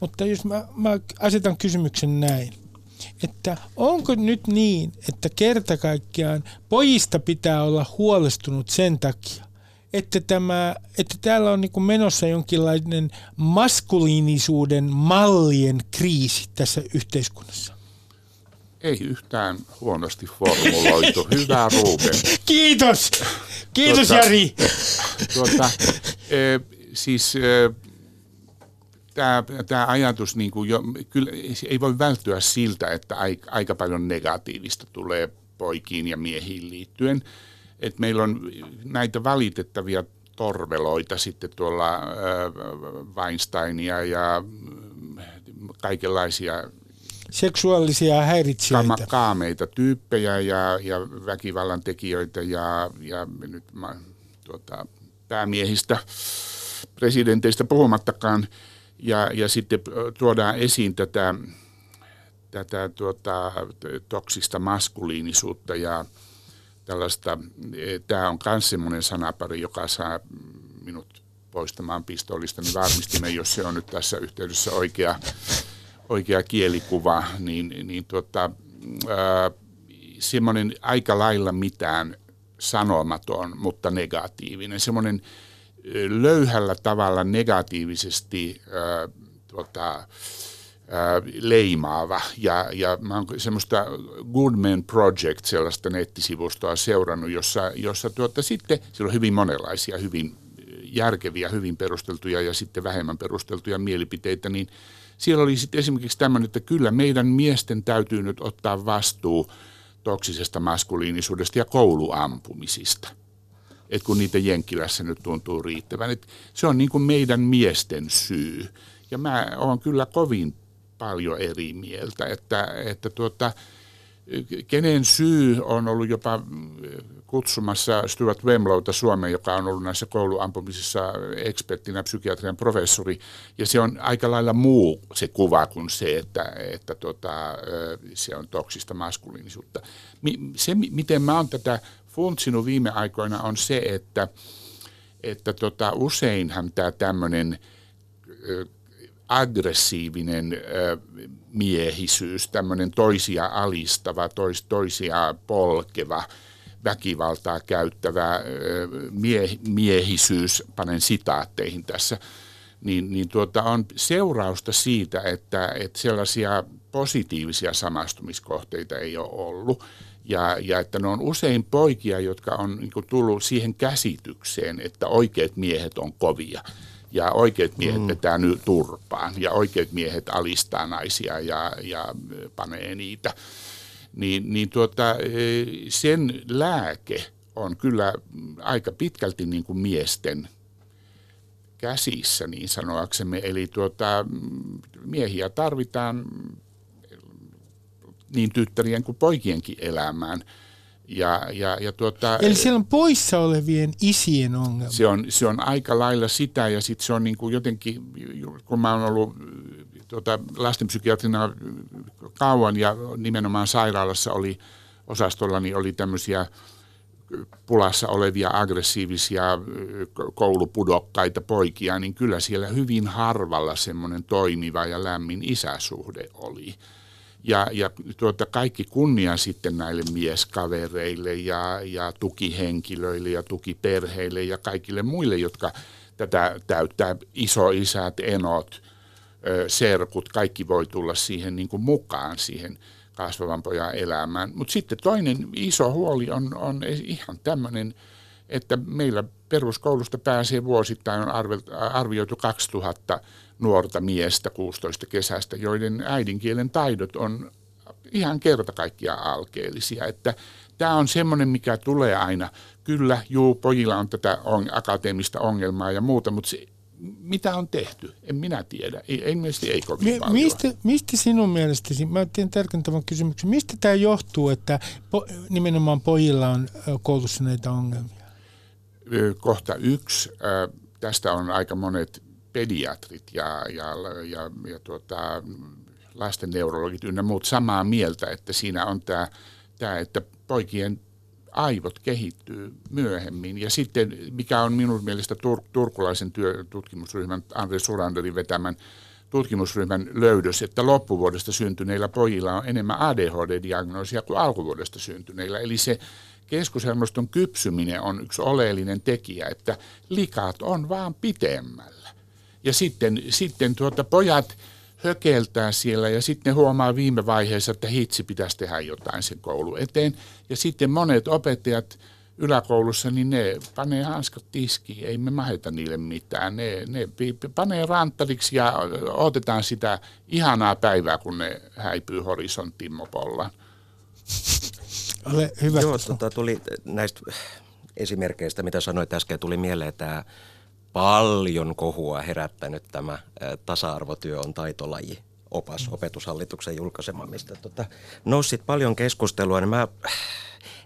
mutta jos mä asetan kysymyksen näin, että onko nyt niin, että kerta kaikkiaan pojista pitää olla huolestunut sen takia, että täällä on niin menossa jonkinlainen maskuliinisuuden mallien kriisi tässä yhteiskunnassa. Ei yhtään huonosti formuloitu. Hyvä, Ruben. Kiitos. Kiitos, Jari. Tämä ajatus, niin kuin kyllä ei voi välttyä siltä, että aika paljon negatiivista tulee poikiin ja miehiin liittyen. Et meillä on näitä valitettavia torveloita sitten tuolla Weinsteinia ja kaikenlaisia seksuaalisia häiritsijöitä, kaameita tyyppejä ja väkivallan tekijöitä ja nyt päämiehistä, presidenteistä puhumattakaan. Ja sitten tuodaan esiin tätä toksista maskuliinisuutta ja tämä on myös semmoinen sanapari, joka saa minut poistamaan pistollista, niin varmistimen, jos se on nyt tässä yhteydessä oikea kielikuva, semmoinen aika lailla mitään sanomaton, mutta negatiivinen, semmoinen löyhällä tavalla negatiivisesti leimaava. Ja mä oon semmoista Goodman Project, sellaista nettisivustoa seurannut, jossa sitten siellä on hyvin monenlaisia, hyvin järkeviä, hyvin perusteltuja ja sitten vähemmän perusteltuja mielipiteitä, niin siellä oli sitten esimerkiksi tämmöinen, että kyllä meidän miesten täytyy nyt ottaa vastuu toksisesta maskuliinisuudesta ja kouluampumisista. Et kun niitä Jenkkilässä nyt tuntuu riittävän. Et se on niin kuin meidän miesten syy. Ja mä oon kyllä kovin paljon eri mieltä, että kenen syy on ollut jopa kutsumassa Stuart Wemlowta Suomeen, joka on ollut näissä kouluampumisissa ekspertinä, psykiatrian professori, ja se on aika lailla muu se kuva kuin se, että se on toksista maskuliinisuutta. Se, miten mä oon tätä funtsinut viime aikoina, on se, että useinhan tämä tämmöinen aggressiivinen miehisyys, tämmöinen toisia alistava, toisia polkeva, väkivaltaa käyttävä miehisyys, panen sitaatteihin tässä, niin on seurausta siitä, että sellaisia positiivisia samastumiskohteita ei ole ollut. Ja että ne on usein poikia, jotka on niin kuin tullut siihen käsitykseen, että oikeat miehet on kovia. Ja oikeat miehet vetää nyt turpaan ja oikeat miehet alistaa naisia ja panee niitä. Sen lääke on kyllä aika pitkälti niin kuin miesten käsissä niin sanoaksemme. Eli miehiä tarvitaan niin tyttärien kuin poikienkin elämään. Eli siellä on poissa olevien isien ongelma. Se on aika lailla sitä, ja sitten se on niin kuin jotenkin, kun mä oon ollut lastenpsykiatrina kauan ja nimenomaan sairaalassa oli osastolla, niin oli tämmöisiä pulassa olevia aggressiivisia koulupudokkaita poikia, niin kyllä siellä hyvin harvalla semmoinen toimiva ja lämmin isäsuhde oli. Ja kaikki kunnia sitten näille mieskavereille ja tukihenkilöille ja tukiperheille ja kaikille muille, jotka tätä täyttää, isoisät, enot, serkut, kaikki voi tulla siihen niin kuin mukaan siihen kasvavan pojan elämään. Mutta sitten toinen iso huoli on ihan tämmöinen, että meillä peruskoulusta pääsee vuosittain on arvioitu 2000 nuorta miestä 16 kesästä, joiden äidinkielen taidot on ihan kerta kaikkiaan alkeellisia. Että tämä on semmoinen, mikä tulee aina. Kyllä, pojilla on tätä akateemista ongelmaa ja muuta, mutta se, mitä on tehty? En minä tiedä. Ilmeisesti ei kovin paljon. Mistä sinun mielestäsi, mä teen tarkentavan kysymyksen, mistä tämä johtuu, että nimenomaan pojilla on koulussa näitä ongelmia? Kohta yksi. Tästä on aika monet pediatrit ja lastenneurologit ynnä muut samaa mieltä, että siinä on tämä, että poikien aivot kehittyy myöhemmin. Ja sitten, mikä on minun mielestä turkulaisen tutkimusryhmän, Andre Souranderin vetämän tutkimusryhmän löydös, että loppuvuodesta syntyneillä pojilla on enemmän ADHD-diagnoosia kuin alkuvuodesta syntyneillä. Eli se keskushermoston kypsyminen on yksi oleellinen tekijä, että likat on vaan pitemmällä. Ja sitten pojat hökeltää siellä ja sitten huomaa viime vaiheessa, että hitsi, pitäisi tehdä jotain sen koulun eteen. Ja sitten monet opettajat yläkoulussa, niin ne panee hanskat tiskiin, ei me maheta niille mitään. Ne panee ranttariksi ja otetaan sitä ihanaa päivää, kun ne häipyy horisonttiin mopolla. Ole hyvä. Joo, tuli näistä esimerkkeistä, mitä sanoit äsken, tuli mieleen tämä paljon kohua herättänyt tämä tasa-arvotyö on taitolaji -opas, Opetushallituksen julkaisema, mistä nousi paljon keskustelua. Niin mä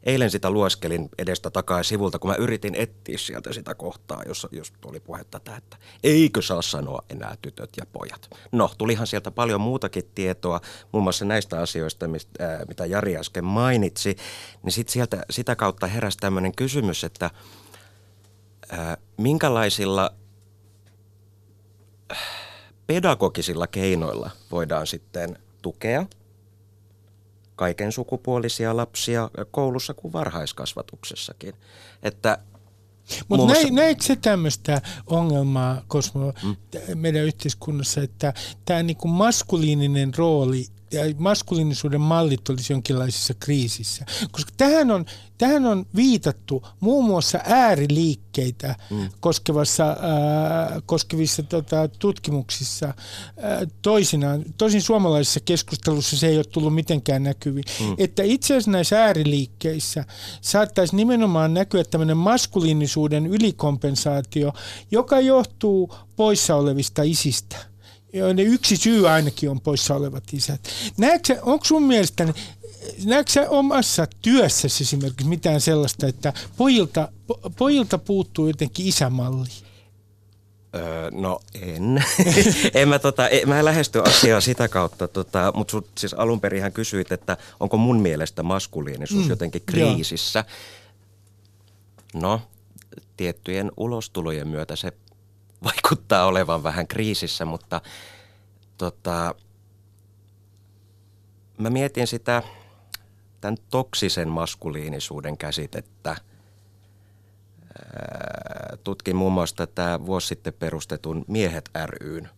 eilen sitä lueskelin edestä takaa sivulta, kun mä yritin etsiä sieltä sitä kohtaa, jos oli puhetta tätä, että eikö saa sanoa enää tytöt ja pojat. No, tulihan sieltä paljon muutakin tietoa, muun muassa näistä asioista, mitä Jari äsken mainitsi. Niin sit sieltä sitä kautta heräsi tämmöinen kysymys, että minkälaisilla pedagogisilla keinoilla voidaan sitten tukea kaiken sukupuolisia lapsia koulussa kuin varhaiskasvatuksessakin. Mutta näetkö se tämmöistä ongelmaa, Cosmo, meidän yhteiskunnassa, että tämä niinku maskuliininen rooli ja maskuliinisuuden mallit olisi jonkinlaisessa kriisissä? Koska tähän on viitattu muun muassa ääriliikkeitä koskevissa tutkimuksissa. Toisin suomalaisessa keskustelussa se ei ole tullut mitenkään näkyviin. Että itse asiassa näissä ääriliikkeissä saattaisi nimenomaan näkyä tämmöinen maskuliinisuuden ylikompensaatio, joka johtuu poissa olevista isistä. Joiden yksi syy ainakin on poissa olevat isät. Onko sun mielestäni, näetkö sä omassa työssäsi esimerkiksi mitään sellaista, että pojilta puuttuu jotenkin isämalli? No en. Mä en lähesty asiaa sitä kautta, mutta sut siis alun perin hän kysyit, että onko mun mielestä maskuliinisuus jotenkin kriisissä. Joo. No, tiettyjen ulostulojen myötä se vaikuttaa olevan vähän kriisissä, mutta mä mietin sitä tämän toksisen maskuliinisuuden käsitettä. Tutkin muun muassa tätä vuosi sitten perustetun Miehet ry:n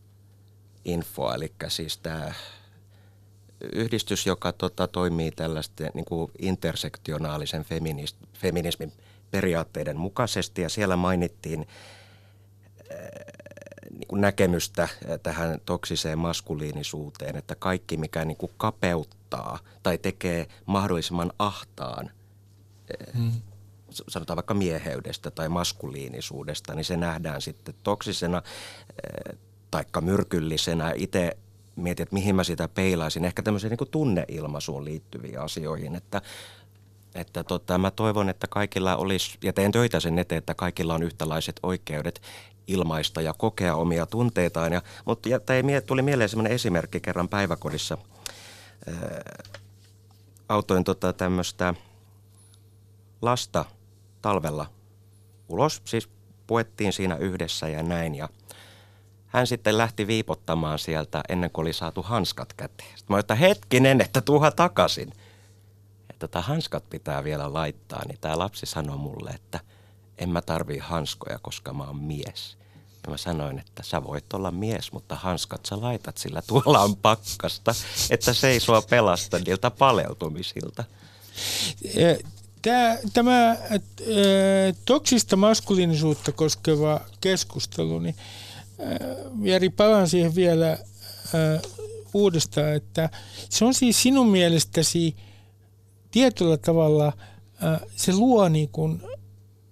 infoa, eli siis tämä yhdistys, joka toimii tällaisten niin kuin intersektionaalisen feminismin periaatteiden mukaisesti, ja siellä mainittiin näkemystä tähän toksiseen maskuliinisuuteen, että kaikki mikä niin kuin kapeuttaa tai tekee mahdollisimman ahtaan, sanotaan vaikka mieheydestä tai maskuliinisuudesta, niin se nähdään sitten toksisena taikka myrkyllisenä. Itse mietin, että mihin mä sitä peilaisin, ehkä tämmöiseen niin kuin tunneilmaisuun liittyviin asioihin, että mä toivon, että kaikilla olisi, ja teen töitä sen eteen, että kaikilla on yhtälaiset oikeudet ilmaista ja kokea omia tunteitaan. Tuli mieleen sellainen esimerkki kerran päiväkodissa. Autoin tämmöistä lasta talvella ulos, siis puettiin siinä yhdessä ja näin. Ja hän sitten lähti viipottamaan sieltä ennen kuin oli saatu hanskat käteen. Sitten mä olin, että hetkinen, että tuuha takaisin. Hanskat pitää vielä laittaa, niin tämä lapsi sanoi mulle, että en mä tarvii hanskoja, koska mä oon mies. Ja mä sanoin, että sä voit olla mies, mutta hanskat sä laitat, sillä tuolla on pakkasta, että se ei sua pelasta niiltä paleutumisilta. Tämä toksista maskuliinisuutta koskeva keskustelu, niin Jari, palaan siihen vielä uudestaan, että se on siis sinun mielestäsi tietyllä tavalla se luo niin kuin,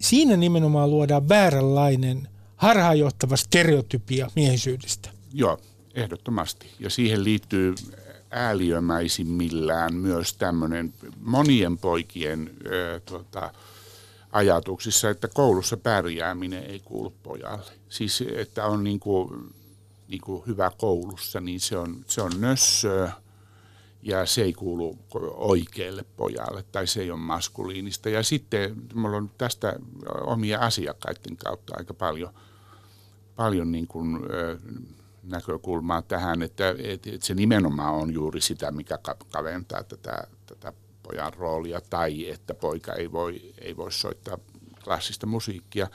siinä nimenomaan luodaan vääränlainen harhaanjohtava stereotypia miehisyydestä. Joo, ehdottomasti. Ja siihen liittyy ääliömäisimmillään myös tämmöinen monien poikien ajatuksissa, että koulussa pärjääminen ei kuulu pojalle. Siis että on niin kuin hyvä koulussa, niin se on nössöä. Ja se ei kuulu oikealle pojalle, tai se ei ole maskuliinista. Ja sitten minulla on tästä omia asiakkaiden kautta aika paljon niin kuin näkökulmaa tähän, että se nimenomaan on juuri sitä, mikä kaventaa tätä pojan roolia, tai että poika ei voi soittaa klassista musiikkia.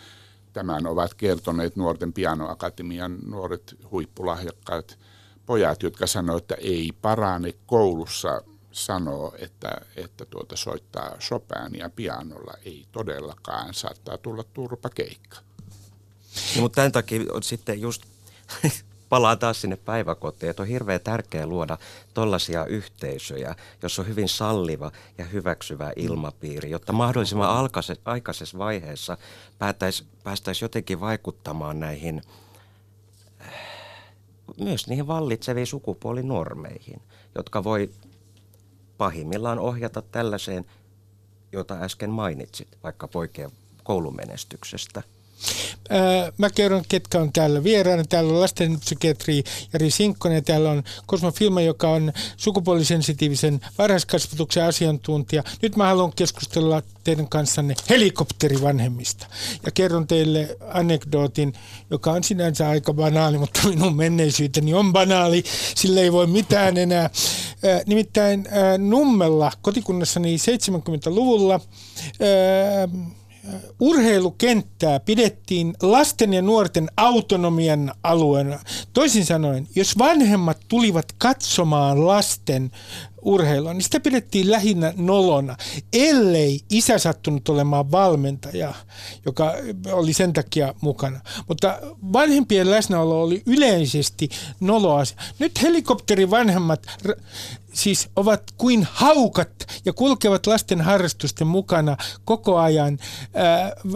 Tämän ovat kertoneet Nuorten pianoakatemian nuoret huippulahjakkaat pojat, jotka sanoo, että ei parane koulussa, sanoo, että soittaa Chopinia pianolla. Ei todellakaan, saattaa tulla turpakeikka. No, mutta tämän takia on sitten just, palaan taas sinne päiväkotiin, että on hirveän tärkeää luoda tollaisia yhteisöjä, jossa on hyvin salliva ja hyväksyvä ilmapiiri, jotta mahdollisimman aikaisessa vaiheessa päästäisiin jotenkin vaikuttamaan näihin myös niihin vallitseviin sukupuolinormeihin, jotka voi pahimmillaan ohjata tällaiseen, jota äsken mainitsit, vaikka poikien koulumenestyksestä. Mä kerron, ketkä on täällä vieraana. Täällä on lastenpsykiatri Jari Sinkkonen ja täällä on Cosmo Fihlman, joka on sukupuolisensitiivisen varhaiskasvatuksen asiantuntija. Nyt mä haluan keskustella teidän kanssanne helikopterivanhemmista. Ja kerron teille anekdootin, joka on sinänsä aika banaali, mutta minun menneisyyteni on banaali. Sille ei voi mitään enää. Nimittäin Nummella, kotikunnassani 70-luvulla, urheilukenttää pidettiin lasten ja nuorten autonomian alueena. Toisin sanoen, jos vanhemmat tulivat katsomaan lasten urheilua, niin sitä pidettiin lähinnä nolona, ellei isä sattunut olemaan valmentaja, joka oli sen takia mukana. Mutta vanhempien läsnäolo oli yleisesti noloa. Nyt helikopterivanhemmat siis ovat kuin haukat ja kulkevat lasten harrastusten mukana koko ajan.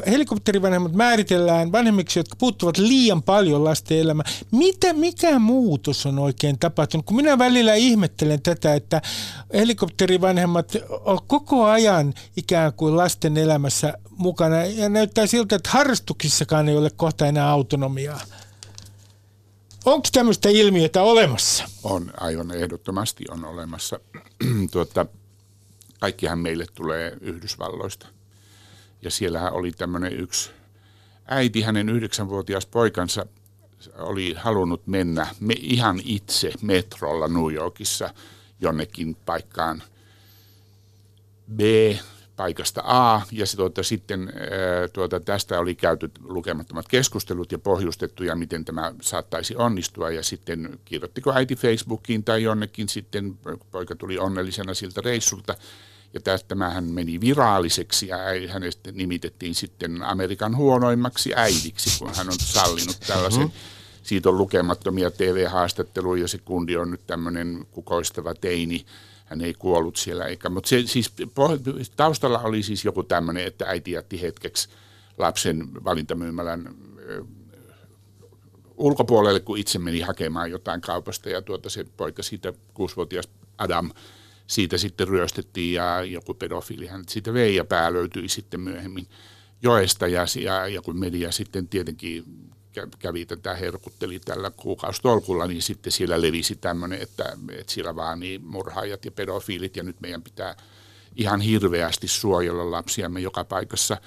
Helikopterivanhemmat määritellään vanhemmiksi, jotka puuttuvat liian paljon lasten elämään. Mikä muutos on oikein tapahtunut? Kun minä välillä ihmettelen tätä, että helikopterivanhemmat on koko ajan ikään kuin lasten elämässä mukana ja näyttää siltä, että harrastuksissakaan ei ole kohta enää autonomiaa. Onko tämmöistä ilmiötä olemassa? On, aivan ehdottomasti on olemassa. Kaikkihan meille tulee Yhdysvalloista. Ja siellähän oli tämmöinen yksi äiti, hänen 9-vuotias poikansa oli halunnut mennä ihan itse metrolla New Yorkissa jonnekin paikkaan B, paikasta A, ja sitten tästä oli käyty lukemattomat keskustelut ja pohjustettu, ja miten tämä saattaisi onnistua, ja sitten kirjoittiko äiti Facebookiin tai jonnekin, sitten poika tuli onnellisena siltä reissulta, ja tämähän meni viraaliseksi, ja hänet nimitettiin sitten Amerikan huonoimmaksi äidiksi, kun hän on sallinut tällaisen. Siitä on lukemattomia TV-haastatteluja, ja se kundi on nyt tämmöinen kukoistava teini. Hän ei kuollut siellä eikä, mutta se, siis, taustalla oli siis joku tämmöinen, että äiti jätti hetkeksi lapsen valintamyymälän ulkopuolelle, kun itse meni hakemaan jotain kaupasta, ja se poika siitä, 6-vuotias Adam, siitä sitten ryöstettiin, ja joku pedofiili hänet siitä vei, ja pää löytyi sitten myöhemmin joesta, ja joku media sitten tietenkin kävi tätä, herkutteli tällä kuukausitolkulla, niin sitten siellä levisi tämmöinen, että siellä vaan niin murhaajat ja pedofiilit, ja nyt meidän pitää ihan hirveästi suojella lapsiamme joka paikassa.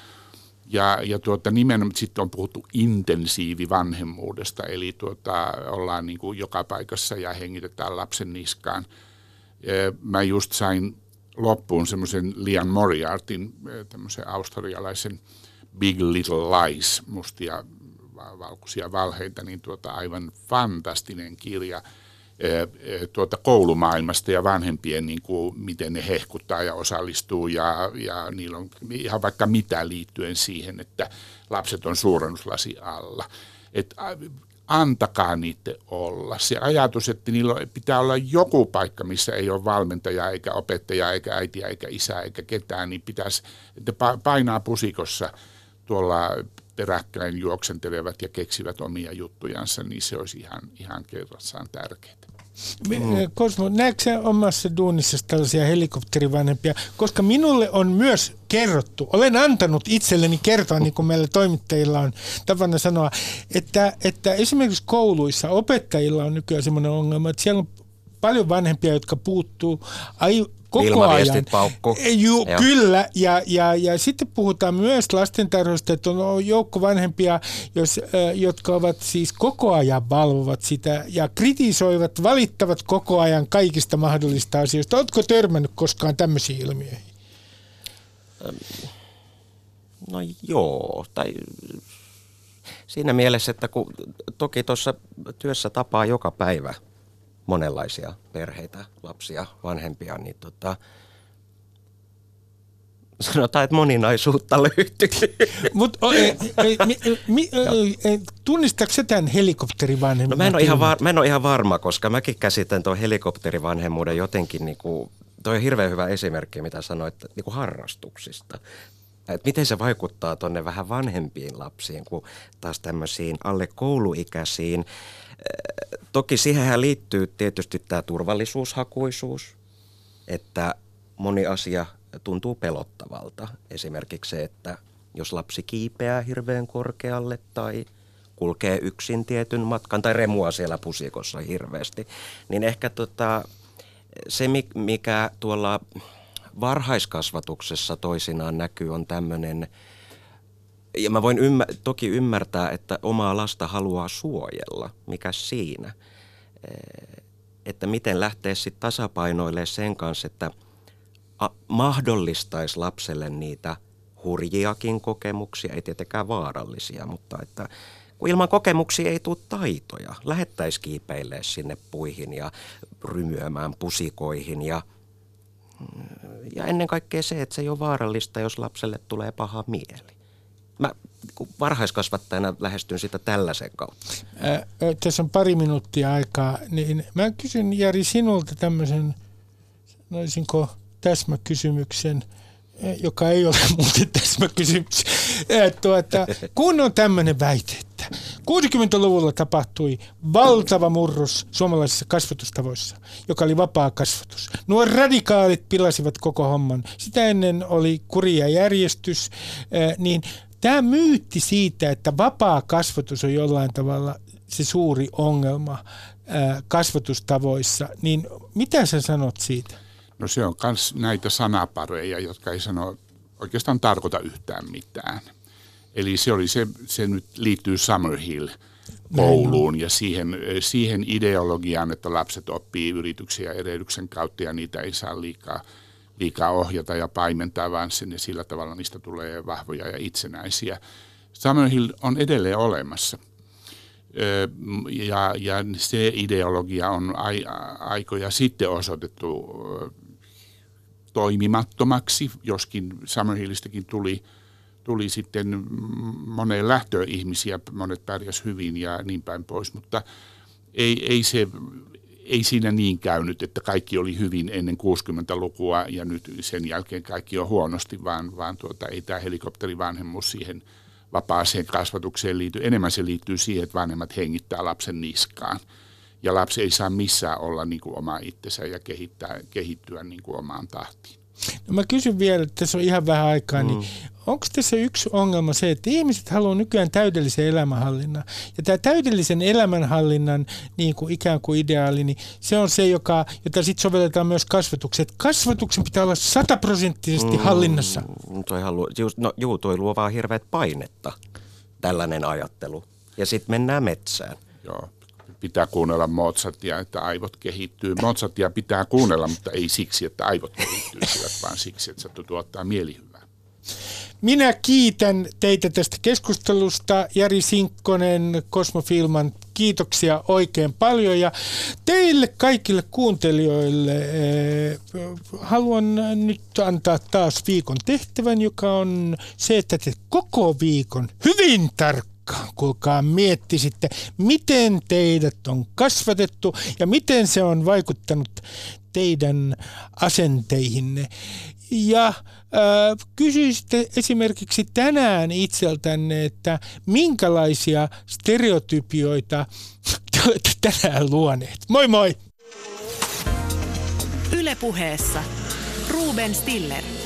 Ja nimenomaan sitten on puhuttu intensiivivanhemmuudesta, eli ollaan niin kuin joka paikassa ja hengitetään lapsen niskaan. Mä just sain loppuun semmoisen Lian Moriartyn, tämmöisen australialaisen Big Little Lies, mustia valkoisia valheita, niin aivan fantastinen kirja koulumaailmasta ja vanhempien, niin kuin, miten ne hehkuttaa ja osallistuu, ja niillä on ihan vaikka mitä liittyen siihen, että lapset on suurennuslasi alla. Et antakaa niitä olla. Se ajatus, että niillä pitää olla joku paikka, missä ei ole valmentajaa, eikä opettajaa, eikä äitiä, eikä isää, eikä ketään, niin pitäisi, että painaa pusikossa tuolla peräkkäin juoksentelevat ja keksivät omia juttujansa, niin se olisi ihan kerrassaan tärkeää. Cosmo, näetkö sä omassa duunissasi tällaisia helikopterivanhempia? Koska minulle on myös kerrottu, olen antanut itselleni kertoa, niin kuin meillä toimittajilla on tapana sanoa, että esimerkiksi kouluissa opettajilla on nykyään semmoinen ongelma, että siellä on paljon vanhempia, jotka puuttuu koko ajan. Kyllä, ja sitten puhutaan myös lastentarhoista, että on joukko vanhempia, jotka ovat siis koko ajan valvovat sitä ja kritisoivat, valittavat koko ajan kaikista mahdollisista asioista. Oletko törmännyt koskaan tämmöisiin ilmiöihin? No joo, tai siinä mielessä, että kun toki tuossa työssä tapaa joka päivä monenlaisia perheitä, lapsia, vanhempia, niin sanotaan, että moninaisuutta löytyy. Mutta tunnistatko sä tämän helikopterivanhemmuuden? No mä en ole ihan varma, koska mäkin käsitän tuon helikopterivanhemmuuden jotenkin, niinku, toi on hirveän hyvä esimerkki, mitä sanoit, niinku harrastuksista. Et miten se vaikuttaa tuonne vähän vanhempiin lapsiin, kun taas tämmöisiin alle kouluikäisiin. Toki siihen liittyy tietysti tämä turvallisuushakuisuus, että moni asia tuntuu pelottavalta. Esimerkiksi se, että Jos lapsi kiipeää hirveän korkealle tai kulkee yksin tietyn matkan tai remua siellä pusikossa hirveästi, niin ehkä se, mikä tuolla varhaiskasvatuksessa toisinaan näkyy, on tämmöinen, ja mä voin toki ymmärtää, että omaa lasta haluaa suojella, mikä siinä, että miten lähtee sitten tasapainoilemaan sen kanssa, että mahdollistaisi lapselle niitä hurjiakin kokemuksia, ei tietenkään vaarallisia, mutta että kun ilman kokemuksia ei tule taitoja, lähettäisi kiipeilemään sinne puihin ja rymyämään pusikoihin ja ennen kaikkea se, että se ei ole vaarallista, jos lapselle tulee paha mieli. Mä varhaiskasvattajana lähestyn sitä tällaisen kautta. Tässä on pari minuuttia aikaa, niin mä kysyn Jari sinulta tämmöisen, sanoisinko täsmäkysymyksen, joka ei ole muuten täsmäkysymys. Kun on tämmöinen väite, että 60-luvulla tapahtui valtava murros suomalaisissa kasvatustavoissa, joka oli vapaa kasvatus. Nuo radikaalit pilasivat koko homman. Sitä ennen oli kuri ja järjestys, niin tämä myytti siitä, että vapaa kasvatus on jollain tavalla se suuri ongelma kasvatustavoissa, niin mitä sä sanot siitä? No se on myös näitä sanapareja, jotka ei oikeastaan tarkoita yhtään mitään. Eli se nyt liittyy Summerhill-kouluun ja siihen ideologiaan, että lapset oppii yrityksiä erehdyksen kautta ja niitä ei saa liikaa ohjata ja paimentaa, vaan sinne sillä tavalla niistä tulee vahvoja ja itsenäisiä. Summerhill on edelleen olemassa. Ja se ideologia on aikoja sitten osoitettu toimimattomaksi, joskin Summerhillistäkin tuli sitten moneen lähtöön ihmisiä, monet pärjäs hyvin ja niin päin pois, mutta ei siinä niin käynyt, että kaikki oli hyvin ennen 60-lukua ja nyt sen jälkeen kaikki on huonosti, vaan ei tämä helikopterivanhemmuus siihen vapaaseen kasvatukseen liittyy. Enemmän se liittyy siihen, että vanhemmat hengittää lapsen niskaan. Ja lapsi ei saa missään olla niin kuin oma itsensä ja kehittyä niin kuin omaan tahtiin. No mä kysyn vielä, että tässä on ihan vähän aikaa, niin onko tässä yksi ongelma se, että ihmiset haluaa nykyään täydellisen elämänhallinnan. Ja tämä täydellisen elämänhallinnan niin kuin ikään kuin ideaali, niin se on se, jota sitten sovelletaan myös kasvatukseen. Kasvatuksen pitää olla 100% hallinnassa. Toi luo vaan hirveät painetta, tällainen ajattelu. Ja sitten mennään metsään. Joo. Pitää kuunnella Mozartia, että aivot kehittyy. Mozartia pitää kuunnella, mutta ei siksi, että aivot kehittyisivät, vaan siksi, että se tuottaa mielihyvää. Minä kiitän teitä tästä keskustelusta. Jari Sinkkonen, Cosmo Fihlman, kiitoksia oikein paljon. Ja teille kaikille kuuntelijoille haluan nyt antaa taas viikon tehtävän, joka on se, että te koko viikon hyvin kuulkaa, miettisitte, miten teidät on kasvatettu ja miten se on vaikuttanut teidän asenteihinne. Ja kysyisitte esimerkiksi tänään itseltänne, että minkälaisia stereotypioita te olette tänään luoneet. Moi moi! Yle Puheessa Ruben Stiller.